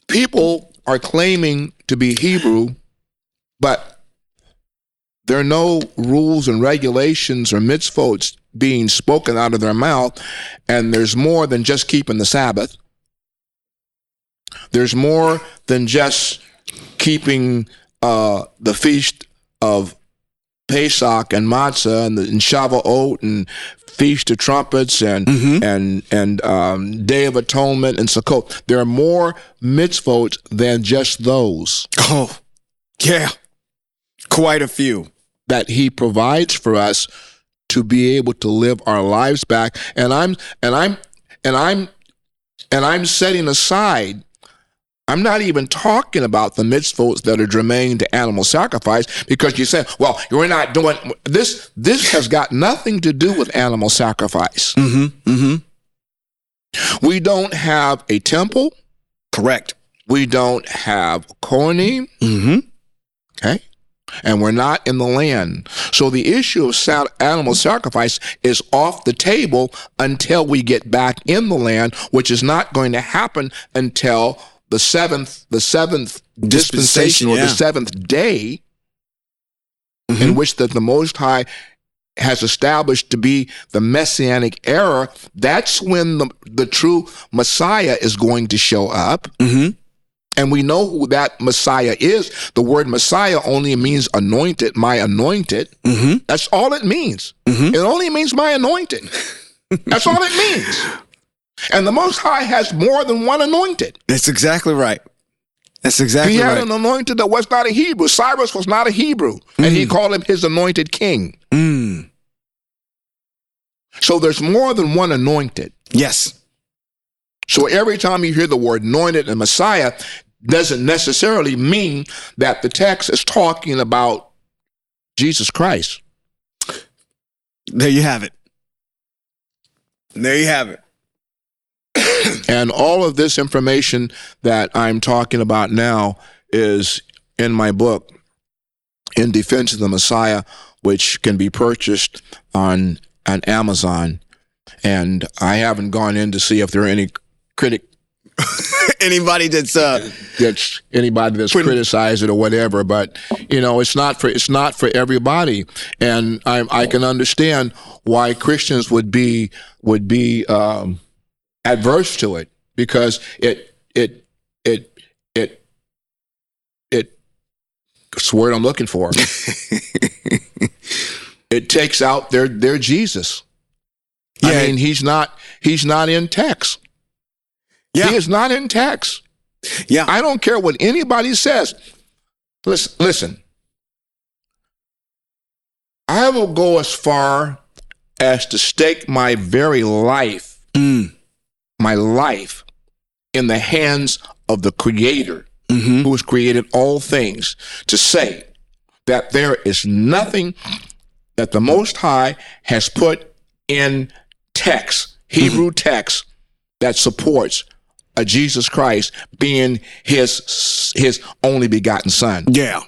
people are claiming to be Hebrew, but there are no rules and regulations or mitzvot being spoken out of their mouth, and there's more than just keeping the Sabbath. There's more than just keeping uh, the feast of Pesach and Matzah and, the, and Shavuot and Feast of Trumpets and mm-hmm. and and um, Day of Atonement and Sukkot. There are more mitzvot than just those. Oh, yeah. Quite a few. That he provides for us to be able to live our lives back. And I'm and I'm and I'm and I'm setting aside, I'm not even talking about the mitzvot that are germane to animal sacrifice, because you said, well, you're not doing this. This has got nothing to do with animal sacrifice. Mm-hmm, mm-hmm. We don't have a temple. Correct. We don't have kohanim. Mm-hmm. Okay. And we're not in the land. So the issue of animal sacrifice is off the table until we get back in the land, which is not going to happen until the seventh, the seventh dispensation, dispensation or yeah. the seventh day mm-hmm. in which the, the Most High has established to be the Messianic era. That's when the, the true Messiah is going to show up. Mm-hmm. And we know who that Messiah is. The word Messiah only means anointed, my anointed. Mm-hmm. That's all it means. Mm-hmm. It only means my anointed. That's all it means. And the Most High has more than one anointed. That's exactly right. That's exactly right. He had right. an anointed that was not a Hebrew. Cyrus was not a Hebrew. Mm. And he called him his anointed king. Mm. So there's more than one anointed. Yes. So every time you hear the word anointed and Messiah, doesn't necessarily mean that the text is talking about Jesus Christ. There you have it. There you have it. And all of this information that I'm talking about now is in my book, In Defense of the Messiah, which can be purchased on, on Amazon. And I haven't gone in to see if there are any critic anybody that's uh that's anybody that's pretty, criticized it or whatever, but you know, it's not for it's not for everybody. And I I can understand why Christians would be would be um adverse to it, because it it it it it it's the word I'm looking for. It takes out their their Jesus. Yeah. I mean, he's not he's not in text. Yeah. He is not in text. Yeah. I don't care what anybody says. Listen, listen. I will go as far as to stake my very life, mm. my life, in the hands of the Creator, mm-hmm. who has created all things, to say that there is nothing that the Most High has put in text, Hebrew mm-hmm. text, that supports Uh, Jesus Christ being his his only begotten son. Yeah.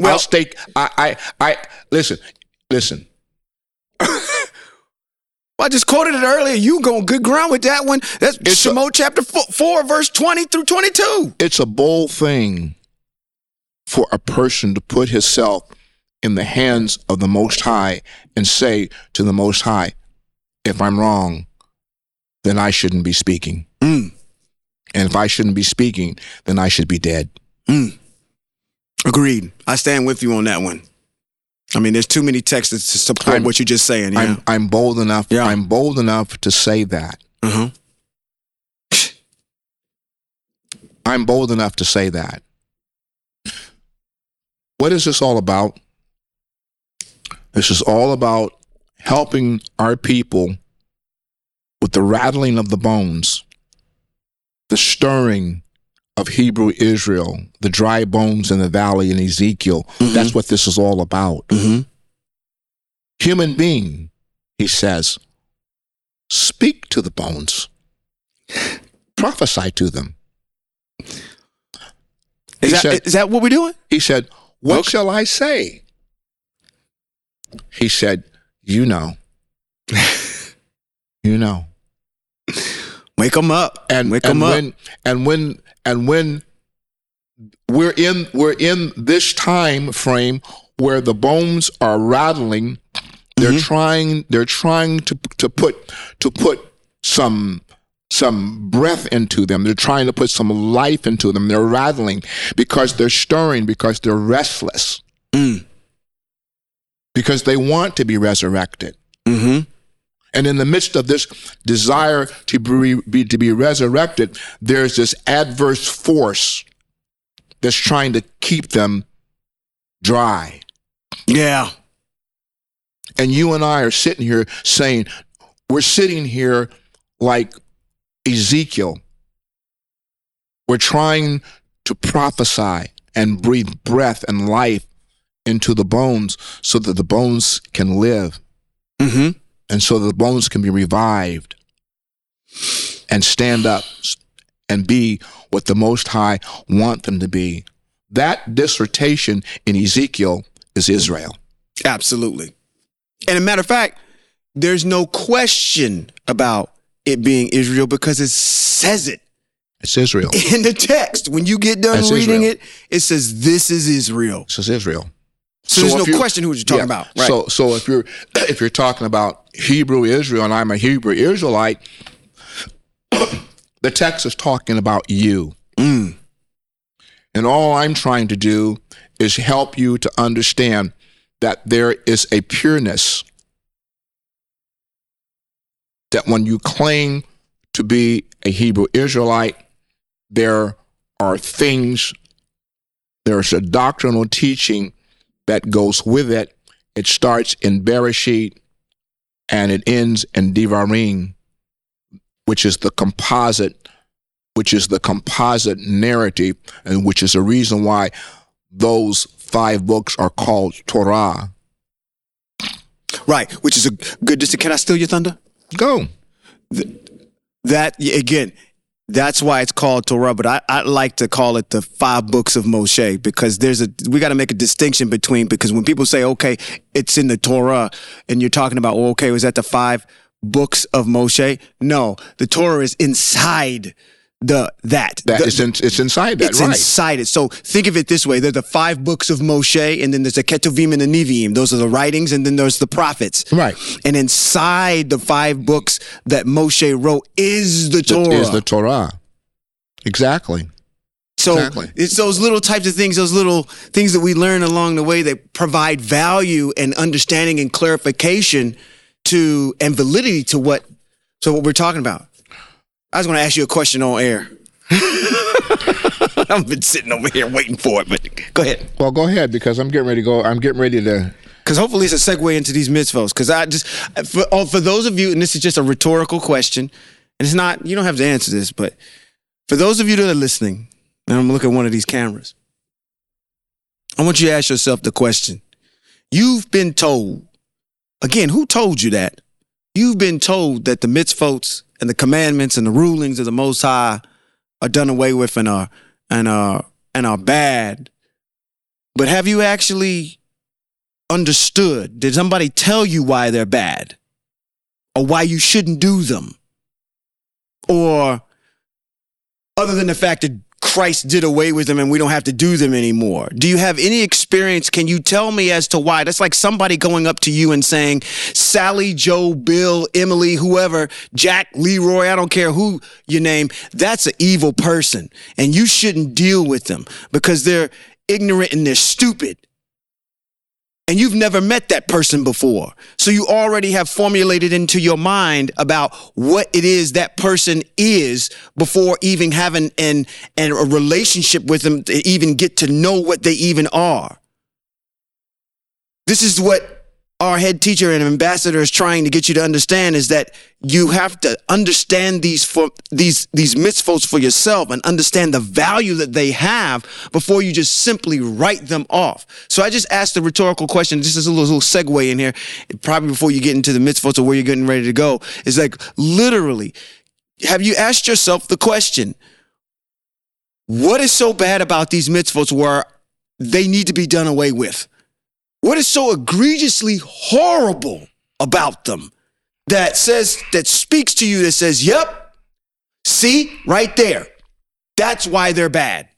Well, I'll stake. I I I listen, listen. I just quoted it earlier. You go on good ground with that one. That's Shemot chapter four, four, verse twenty through twenty-two. It's a bold thing for a person to put himself in the hands of the Most High and say to the Most High, "If I'm wrong, then I shouldn't be speaking." Mm. And if I shouldn't be speaking, then I should be dead. Mm. Agreed. I stand with you on that one. I mean, there's too many texts to support I'm, what you're just saying. Yeah. I'm, I'm bold enough. Yeah. I'm bold enough to say that. Uh-huh. I'm bold enough to say that. What is this all about? This is all about helping our people with the rattling of the bones, the stirring of Hebrew Israel, the dry bones in the valley in Ezekiel. Mm-hmm. That's what this is all about. Mm-hmm. Human being, he says, speak to the bones, prophesy to them. Is that, said, is that what we're doing? He said, what okay. shall I say? He said, you know. You know. Wake them up, and wake them up. When, and when and when we're in we're in this time frame where the bones are rattling, they're mm-hmm. trying they're trying to to put to put some some breath into them. They're trying to put some life into them. They're rattling because they're stirring, because they're restless. Mm. because they want to be resurrected. Mm-hmm. And in the midst of this desire to be, be to be resurrected, there's this adverse force that's trying to keep them dry. Yeah. And you and I are sitting here saying, we're sitting here like Ezekiel. We're trying to prophesy and breathe breath and life into the bones so that the bones can live. Mm-hmm. And so the bones can be revived and stand up and be what the Most High want them to be. That dissertation in Ezekiel is Israel. Absolutely. And a matter of fact, there's no question about it being Israel because it says it. It's Israel. In the text, when you get done it's reading Israel. it, it says, this is Israel. This is Israel. So, so there's no question who you're talking yeah, about, right? So, so if you're if you're talking about Hebrew Israel and I'm a Hebrew Israelite, the text is talking about you. Mm. And all I'm trying to do is help you to understand that there is a pureness that when you claim to be a Hebrew Israelite, there are things, there's a doctrinal teaching that goes with it. It starts in Bereshit and it ends in Devarim, which is the composite, which is the composite narrative, and which is the reason why those five books are called Torah. Right, which is a good distance. Can I steal your thunder? Go. Th- that, again, that's why it's called Torah, but I, I like to call it the five books of Moshe, because there's a, we got to make a distinction between, because when people say, okay, it's in the Torah, and you're talking about, well, okay, was that the five books of Moshe? No, the Torah is inside the, that. that the, it's, in, it's inside that, it's right. It's inside it. So think of it this way. There's the five books of Moshe, and then there's the Ketuvim and the Nevi'im. Those are the writings, and then there's the prophets. Right. And inside the five books that Moshe wrote is the Torah. It is the Torah. Exactly. So exactly. It's those little types of things, those little things that we learn along the way that provide value and understanding and clarification to and validity to what, so what we're talking about. I was going to ask you a question on air. I've been sitting over here waiting for it, but go ahead. Well, go ahead, because I'm getting ready to go. I'm getting ready to... Because hopefully it's a segue into these mitzvahs. Because I just... For, oh, for those of you, and this is just a rhetorical question, and it's not... You don't have to answer this, but for those of you that are listening, and I'm looking at one of these cameras, I want you to ask yourself the question. You've been told... Again, who told you that? You've been told that the mitzvahs... and the commandments and the rulings of the Most High are done away with and are and are and are bad. But have you actually understood? Did somebody tell you why they're bad, or why you shouldn't do them, or other than the fact that Christ did away with them and we don't have to do them anymore? Do you have any experience? Can you tell me as to why? That's like somebody going up to you and saying, Sally, Joe, Bill, Emily, whoever, Jack, Leroy, I don't care who you name, that's an evil person and you shouldn't deal with them because they're ignorant and they're stupid. And you've never met that person before. So you already have formulated into your mind about what it is that person is before even having an, an, a relationship with them to even get to know what they even are. This is what our head teacher and ambassador is trying to get you to understand, is that you have to understand these for, these, these mitzvot for yourself and understand the value that they have before you just simply write them off. So I just asked the rhetorical question, just as a little, little segue in here, probably before you get into the mitzvot or where you're getting ready to go, is like, literally, have you asked yourself the question, what is so bad about these mitzvot where they need to be done away with? What is so egregiously horrible about them that says, that speaks to you, that says, yep, see, right there. That's why they're bad.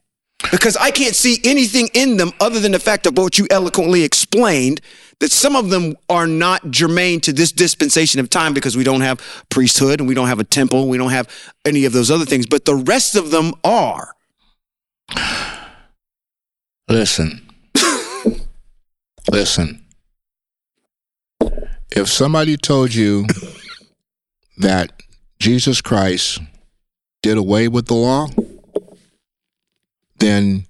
Because I can't see anything in them other than the fact of what you eloquently explained, that some of them are not germane to this dispensation of time because we don't have priesthood and we don't have a temple. We don't have any of those other things, but the rest of them are. Listen. Listen, If somebody told you that Jesus Christ did away with the law, then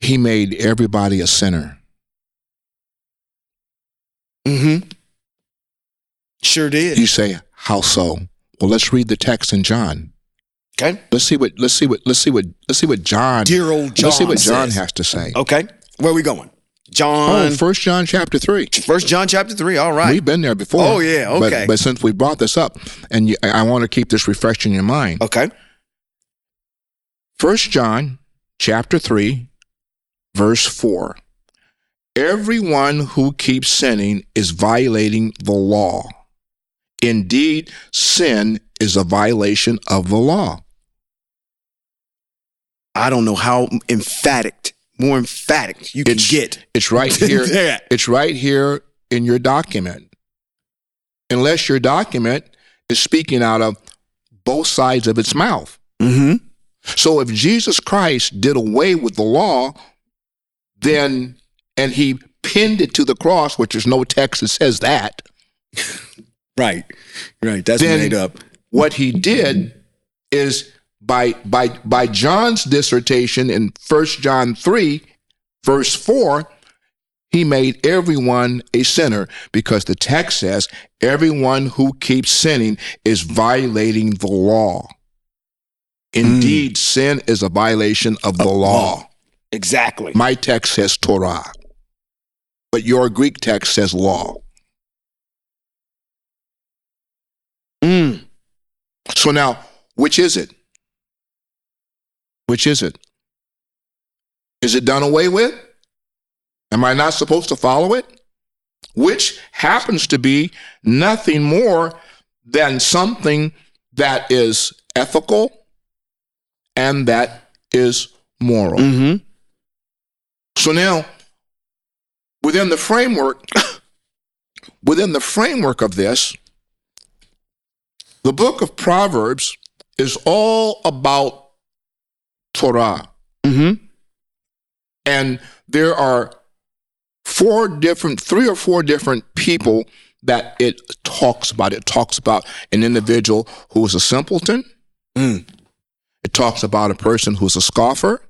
he made everybody a sinner. Mm-hmm. Sure did. You say, how so? Well, let's read the text in John. Okay. Let's see what let's see what let's see what let's see what John Dear old John Let's see what John says. has to say. Okay. Where are we going? John. Oh, First John chapter three. First John chapter three. All right. We've been there before. Oh yeah. Okay. But, but since we brought this up, and you, I want to keep this refreshed in your mind. Okay. First John chapter three, verse four. Everyone who keeps sinning is violating the law. Indeed, sin is a violation of the law. I don't know how emphatic, more emphatic you can it's, get. It's right here. It's right here in your document. Unless your document is speaking out of both sides of its mouth. Mm-hmm. So if Jesus Christ did away with the law, then, and he pinned it to the cross, which there's no text that says that. Right, right. That's then made up. What he did is by by by John's dissertation in First John three, verse four, he made everyone a sinner because the text says everyone who keeps sinning is violating the law. Indeed, mm. sin is a violation of the oh, law. Exactly. My text says Torah, but your Greek text says law. Mm. So now, which is it? Which is it? Is it done away with? Am I not supposed to follow it? Which happens to be nothing more than something that is ethical and that is moral. Mm-hmm. So now, within the framework, within the framework of this, the book of Proverbs is all about Torah. Mm-hmm. And there are four different, three or four different people that it talks about. It talks about an individual who is a simpleton. Mm. It talks about a person who's a scoffer. It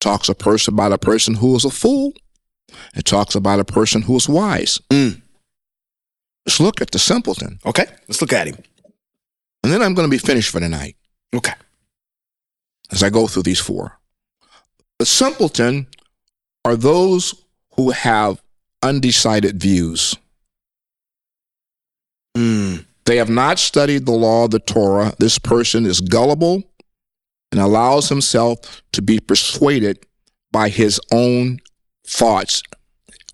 talks a person about a person who is a fool. It talks about a person who is wise. Mm. Let's look at the simpleton. Okay, let's look at him. And then I'm going to be finished for tonight. Okay. As I go through these four. The simpleton are those who have undecided views. Mm. They have not studied the law of the Torah. This person is gullible and allows himself to be persuaded by his own thoughts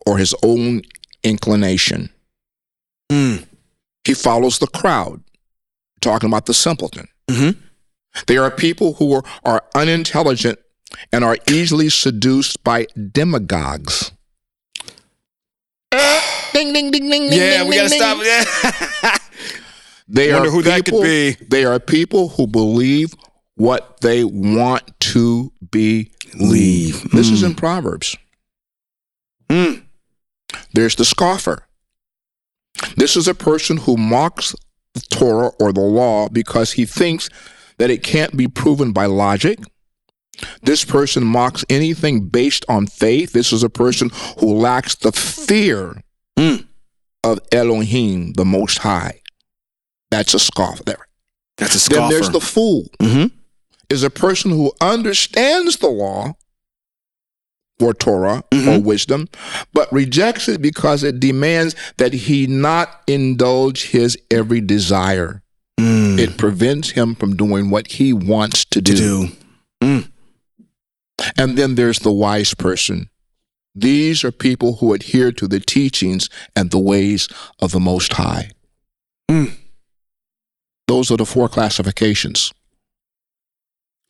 or his own inclination. Mm. He follows the crowd. Talking about the simpleton. Mm-hmm. They are people who are, are unintelligent and are easily seduced by demagogues. Ding, ding, ding, ding, ding. Yeah, ding, we got to stop that. They wonder are who people, that could be. They are people who believe what they want to believe. Mm. This is in Proverbs. Mm. There's the scoffer. This is a person who mocks the Torah or the law because he thinks that it can't be proven by logic. This person mocks anything based on faith. This is a person who lacks the fear mm. of Elohim, the Most High. That's a scoffer. That's a scoffer. Then there's the fool. Mm-hmm. Is a person who understands the law or Torah mm-hmm. or wisdom, but rejects it because it demands that he not indulge his every desire. Mm. It prevents him from doing what he wants to do. To do. Mm. And then there's the wise person. These are people who adhere to the teachings and the ways of the Most High. Mm. Those are the four classifications.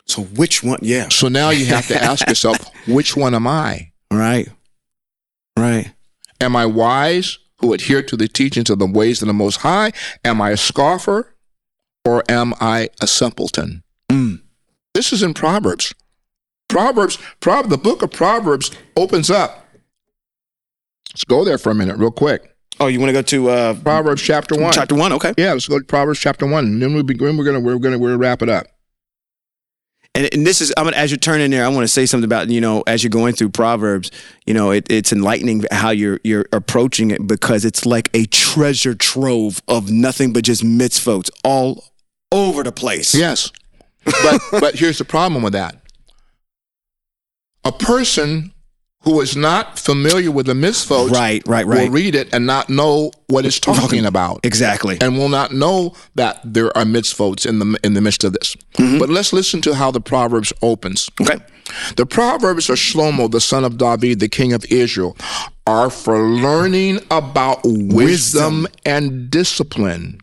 So which one? Yeah. So now you have to ask yourself, which one am I? Right. Right. Am I wise, who adhere to the teachings of the ways of the Most High? Am I a scoffer, or am I a simpleton? Mm. This is in Proverbs. Proverbs. Proverbs. The book of Proverbs opens up. Let's go there for a minute, real quick. Oh, you want to go to uh, Proverbs chapter one? Chapter one, okay. Yeah, let's go to Proverbs chapter one, and then we'll be going. We're gonna we're gonna we're gonna wrap it up. And, and this is, I'm gonna, as you turn in there, I want to say something about, you know, as you're going through Proverbs, you know, it, it's enlightening how you're you're approaching it, because it's like a treasure trove of nothing but just mitzvot all over the place. Yes, but but here's the problem with that: a person who is not familiar with the mitzvot right, right, right. will read it and not know what it's talking about. Exactly. And will not know that there are mitzvot in the in the midst of this. Mm-hmm. But let's listen to how the Proverbs opens. Okay. The Proverbs of Shlomo, the son of David, the king of Israel, are for learning about wisdom, wisdom. and discipline,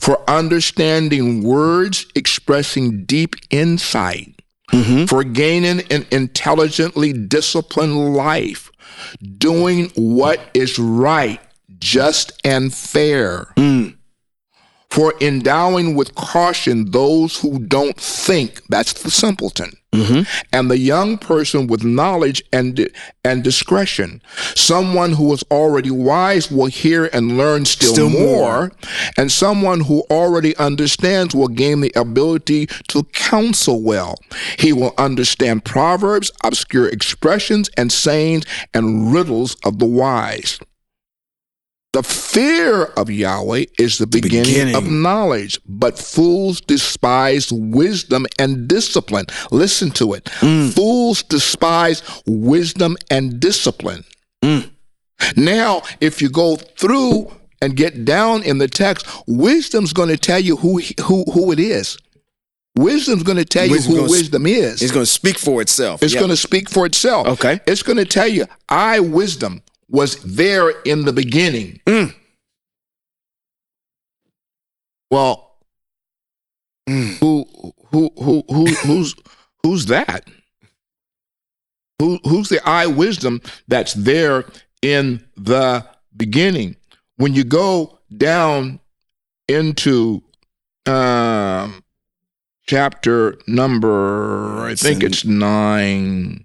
for understanding words expressing deep insight, Mm-hmm. for gaining an intelligently disciplined life, doing what is right, just, and fair, mm. for endowing with caution those who don't think, that's the simpleton, mm-hmm. and the young person with knowledge and, and discretion. Someone who is already wise will hear and learn still, still more, more, and someone who already understands will gain the ability to counsel well. He will understand proverbs, obscure expressions, and sayings, and riddles of the wise. The fear of Yahweh is the beginning, the beginning of knowledge, but fools despise wisdom and discipline. Listen to it. Mm. Fools despise wisdom and discipline. Mm. Now, if you go through and get down in the text, wisdom's going to tell you who who who it is. Wisdom's going to tell wisdom you who wisdom is. It's going to speak for itself. It's yep. going to speak for itself. Okay. It's going to tell you, I, wisdom, was there in the beginning. Mm. Well, mm. who, who, who, who, who's, who's that? Who, who's the I, wisdom, that's there in the beginning? When you go down into um, chapter number, I think it's nine.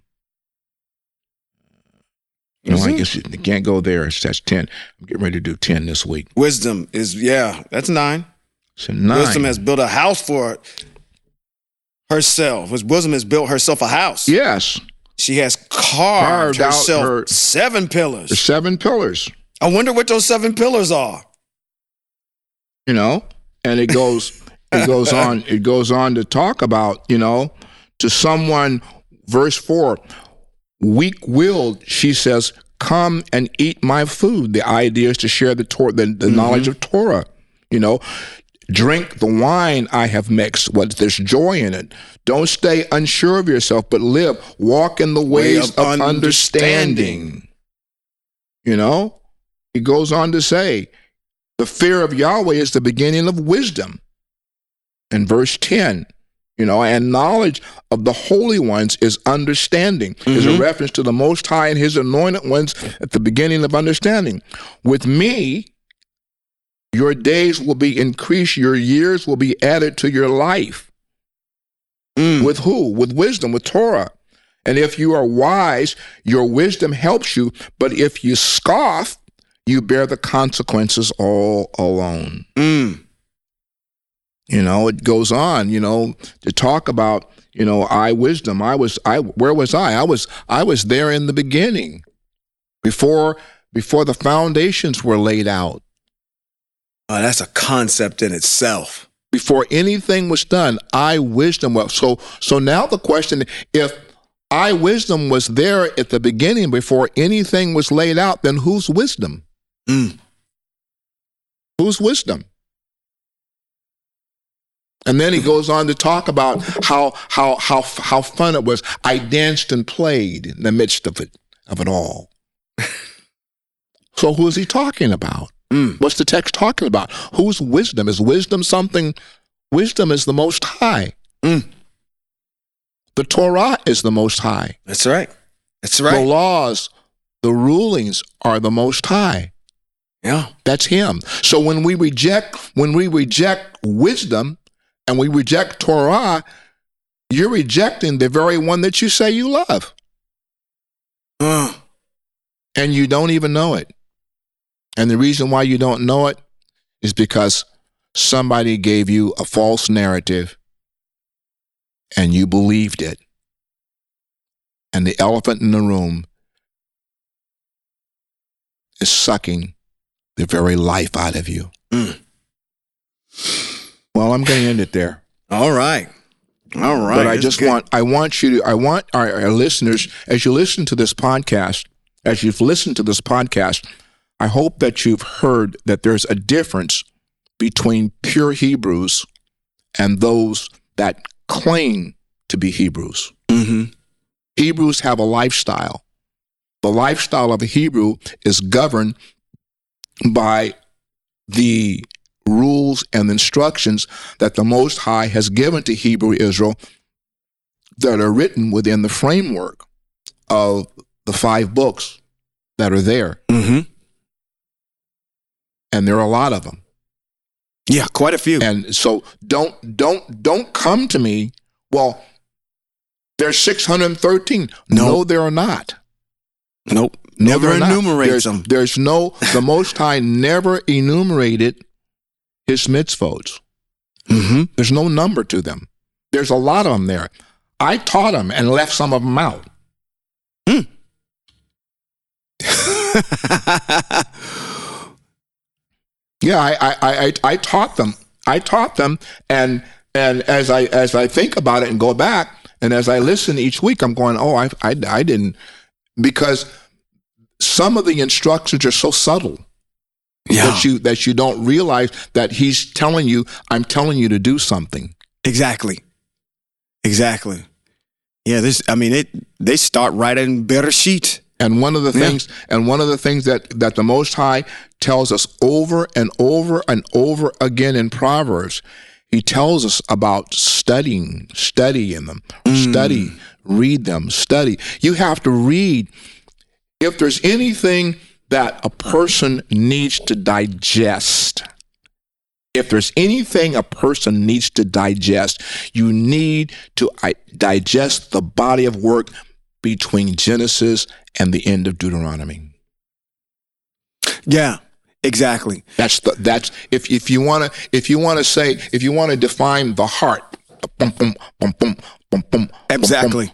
You know, mm-hmm. I guess you can't go there. That's ten. I'm getting ready to do ten this week. Wisdom is, yeah, that's nine. It's a nine. Wisdom has built a house for herself. Wisdom has built herself a house. Yes. She has carved, carved herself out her, seven pillars. Her seven pillars. I wonder what those seven pillars are. You know, and it goes, it goes on, it goes on to talk about, you know, to someone, verse four. Weak-willed, she says, come and eat my food. The idea is to share the Torah, the, the mm-hmm. knowledge of Torah. You know, drink the wine I have mixed. What, there's joy in it. Don't stay unsure of yourself, but live. Walk in the ways Way of, of understanding. understanding. You know, he goes on to say, the fear of Yahweh is the beginning of wisdom. In verse ten. You know, and knowledge of the holy ones is understanding. Mm-hmm. There's a reference to the Most High and his anointed ones at the beginning of understanding. With me, your days will be increased, your years will be added to your life. Mm. With who? With wisdom, with Torah. And if you are wise, your wisdom helps you. But if you scoff, you bear the consequences all alone. Mm. You know, it goes on, you know, to talk about, you know, I, wisdom, I was, I, where was I? I was, I was there in the beginning, before, before the foundations were laid out. Oh, that's a concept in itself. Before anything was done, I, wisdom. Well, so, so now the question, if I, wisdom was there at the beginning before anything was laid out, then whose wisdom? Mm. Whose wisdom? And then he goes on to talk about how how how how fun it was. I danced and played in the midst of it of it all. So who is he talking about? Mm. What's the text talking about? Whose wisdom is wisdom? Something. Wisdom is the Most High. Mm. The Torah is the Most High. That's right. That's right. The laws, the rulings are the Most High. Yeah, that's him. So when we reject when we reject wisdom, and we reject Torah, you're rejecting the very one that you say you love. Uh, and you don't even know it. And the reason why you don't know it is because somebody gave you a false narrative and you believed it. And the elephant in the room is sucking the very life out of you. Mm. Well, I'm going to end it there. All right. All right. But I just good. want, I want you to, I want our, our listeners, as you listen to this podcast, as you've listened to this podcast, I hope that you've heard that there's a difference between pure Hebrews and those that claim to be Hebrews. Mm-hmm. Hebrews have a lifestyle. The lifestyle of a Hebrew is governed by the rules and instructions that the Most High has given to Hebrew Israel that are written within the framework of the five books that are there. Mm-hmm. And there are a lot of them. Yeah, quite a few. And so don't don't don't come to me, well, there's six hundred thirteen. Nope. No, there are not. Nope. Never no, enumerates there's, them. There's no, the Most High never enumerated his mitzvot. Mm-hmm. There's no number to them. There's a lot of them there. I taught them and left some of them out. Mm. Yeah, I, I I I taught them. I taught them, and and as I as I think about it and go back, and as I listen each week, I'm going, oh, I I, I didn't, because some of the instructions are so subtle. Yeah. That you that you don't realize that he's telling you, I'm telling you to do something. Exactly. Exactly. Yeah, this I mean it they start right in Bereshit. And one of the things yeah. and one of the things that, that the Most High tells us over and over and over again in Proverbs, he tells us about studying, studying them. Mm. Study, read them, study. You have to read. If there's anything that a person needs to digest. If there's anything a person needs to digest, you need to digest the body of work between Genesis and the end of Deuteronomy. Yeah, exactly. That's the, that's if if you want to if you want to say if you want to define the heart. Exactly.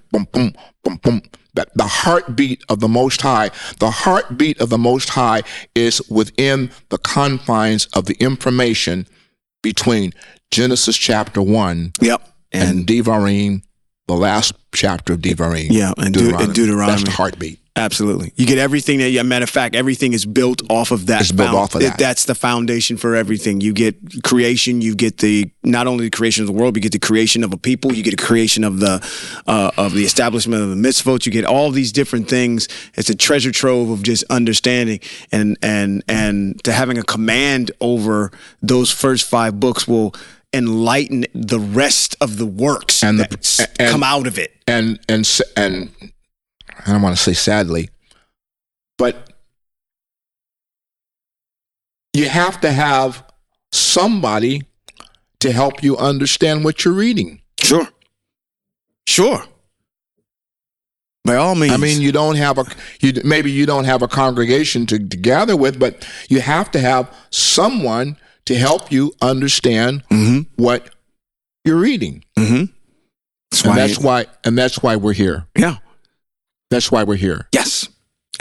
That the heartbeat of the Most High, the heartbeat of the Most High is within the confines of the information between Genesis chapter one yep. and, and Devarim, the last chapter of Devarim. Yeah, and Deuteronomy. And Deuteronomy. That's the heartbeat. Absolutely. You get everything that, as a matter of fact, everything is built off of that. It's built off of that. That's the foundation for everything. You get creation, you get the, not only the creation of the world, but you get the creation of a people, you get the creation of the uh, of the establishment of the mitzvot, you get all these different things. It's a treasure trove of just understanding, and and and to having a command over those first five books will enlighten the rest of the works and that the, and, come out of it. And, and, and, and I don't want to say sadly, but you have to have somebody to help you understand what you're reading. Sure. Sure. By all means. I mean, you don't have a, you, maybe you don't have a congregation to, to gather with, but you have to have someone to help you understand mm-hmm. what you're reading. Mm-hmm. That's and why that's why, and that's why we're here. Yeah. That's why we're here. Yes,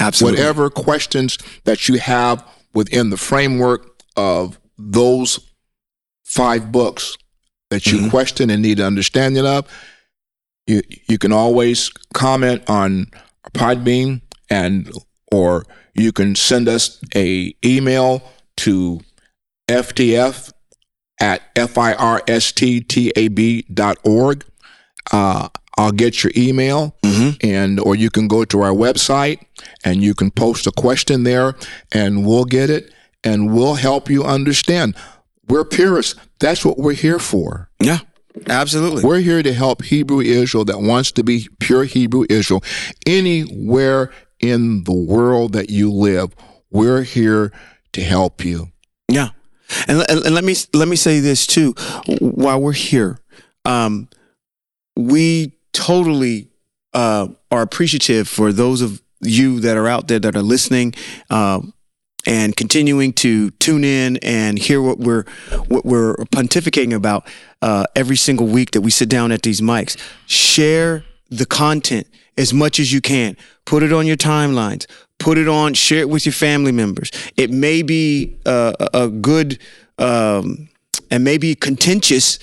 absolutely. Whatever questions that you have within the framework of those five books that you mm-hmm. question and need understanding of, you you can always comment on Podbean, and or you can send us a email to ftf at f-i-r-s-t-t-a-b dot org. Uh, I'll get your email, mm-hmm. and or you can go to our website and you can post a question there, and we'll get it and we'll help you understand. We're purists. That's what we're here for. Yeah, absolutely. We're here to help Hebrew Israel that wants to be pure Hebrew Israel. Anywhere in the world that you live, we're here to help you. Yeah, and, and let me let me say this too. While we're here, um, we. Totally uh, are appreciative for those of you that are out there that are listening uh, and continuing to tune in and hear what we're what we're pontificating about uh, every single week that we sit down at these mics. Share the content as much as you can. Put it on your timelines. Put it on. Share it with your family members. It may be uh, a good um, and maybe contentious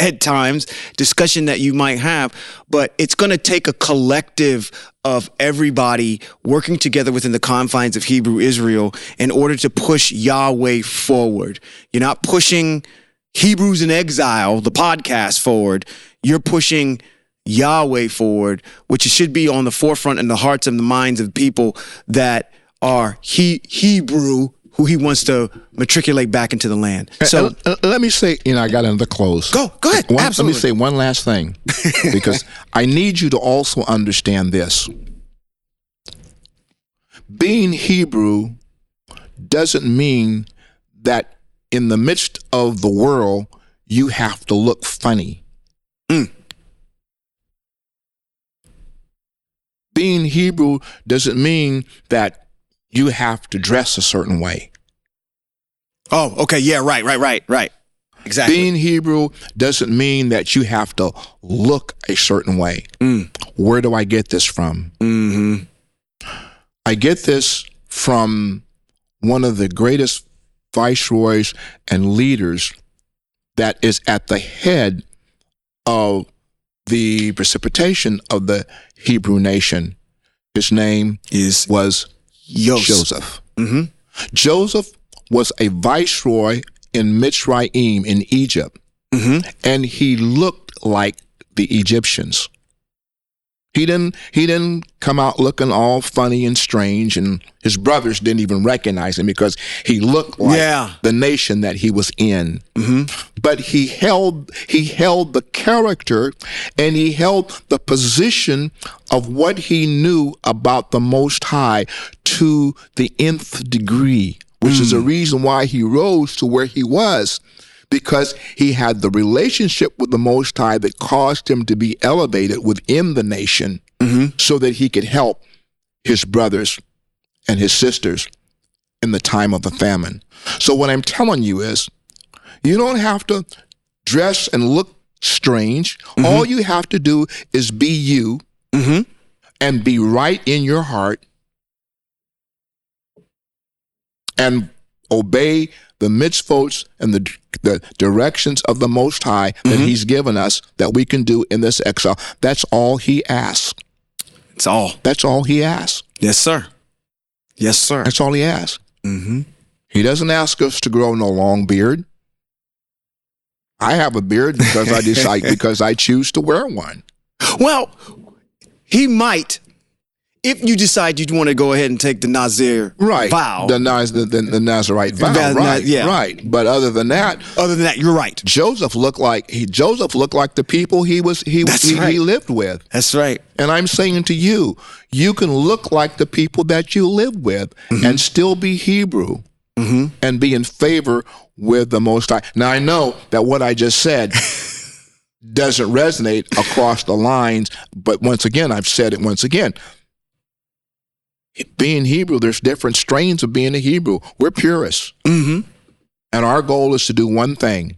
at times discussion that you might have, but it's going to take a collective of everybody working together within the confines of Hebrew Israel in order to push Yahweh forward. You're not pushing Hebrews in Exile, the podcast, forward. You're pushing Yahweh forward, which should be on the forefront in the hearts and the minds of people that are he- Hebrew, who he wants to matriculate back into the land. So uh, let me say, you know, I got another close. Go, go ahead. One, Absolutely. Let me say one last thing, because I need you to also understand this. Being Hebrew doesn't mean that in the midst of the world, you have to look funny. Mm. Being Hebrew doesn't mean that you have to dress a certain way. Oh, okay. Yeah, right, right, right, right. Exactly. Being Hebrew doesn't mean that you have to look a certain way. Mm. Where do I get this from? Mm-hmm. I get this from one of the greatest viceroys and leaders that is at the head of the precipitation of the Hebrew nation. His name is was Yosef. Joseph. Mm-hmm. Joseph was a viceroy in Mitzrayim in Egypt, mm-hmm. and he looked like the Egyptians. He didn't. He didn't come out looking all funny and strange, and his brothers didn't even recognize him because he looked like yeah. the nation that he was in. Mm-hmm. But he held. He held the character, and he held the position of what he knew about the Most High to the nth degree, which mm. is a reason why he rose to where he was. Because he had the relationship with the Most High that caused him to be elevated within the nation, mm-hmm. so that he could help his brothers and his sisters in the time of the famine. So what I'm telling you is, you don't have to dress and look strange. Mm-hmm. All you have to do is be you, mm-hmm. and be right in your heart and obey the mitzvot and the the directions of the Most High that mm-hmm. he's given us that we can do in this exile. That's all he asks. It's all. That's all he asks. Yes, sir. Yes, sir. That's all he asks. Mm-hmm. He doesn't ask us to grow no long beard. I have a beard because I decide because I choose to wear one. Well, he might. If you decide you want to go ahead and take the Nazir right. vow. The, Naz, the, the, the Nazirite vow, Naz, right, Naz, yeah. right. But other than that. Other than that, you're right. Joseph looked like he, Joseph looked like the people he was he, he, right. he lived with. That's right. And I'm saying to you, you can look like the people that you live with, mm-hmm. and still be Hebrew, mm-hmm. and be in favor with the Most High. Now, I know that what I just said doesn't resonate across the lines, but once again, I've said it once again. Being Hebrew, there's different strains of being a Hebrew. We're purists. Mm-hmm. And our goal is to do one thing,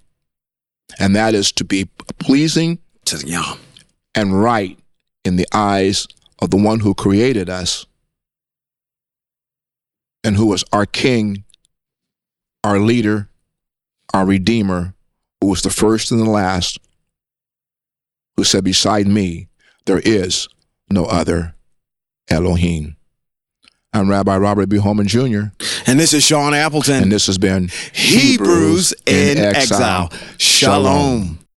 and that is to be pleasing to the Yah and right in the eyes of the one who created us and who was our king, our leader, our redeemer, who was the first and the last, who said, "Beside me, there is no other Elohim." I'm Rabbi Robert B. Holman Junior And this is Sean Appleton. And this has been Hebrews, Hebrews in, in Exile. Exile. Shalom. Shalom.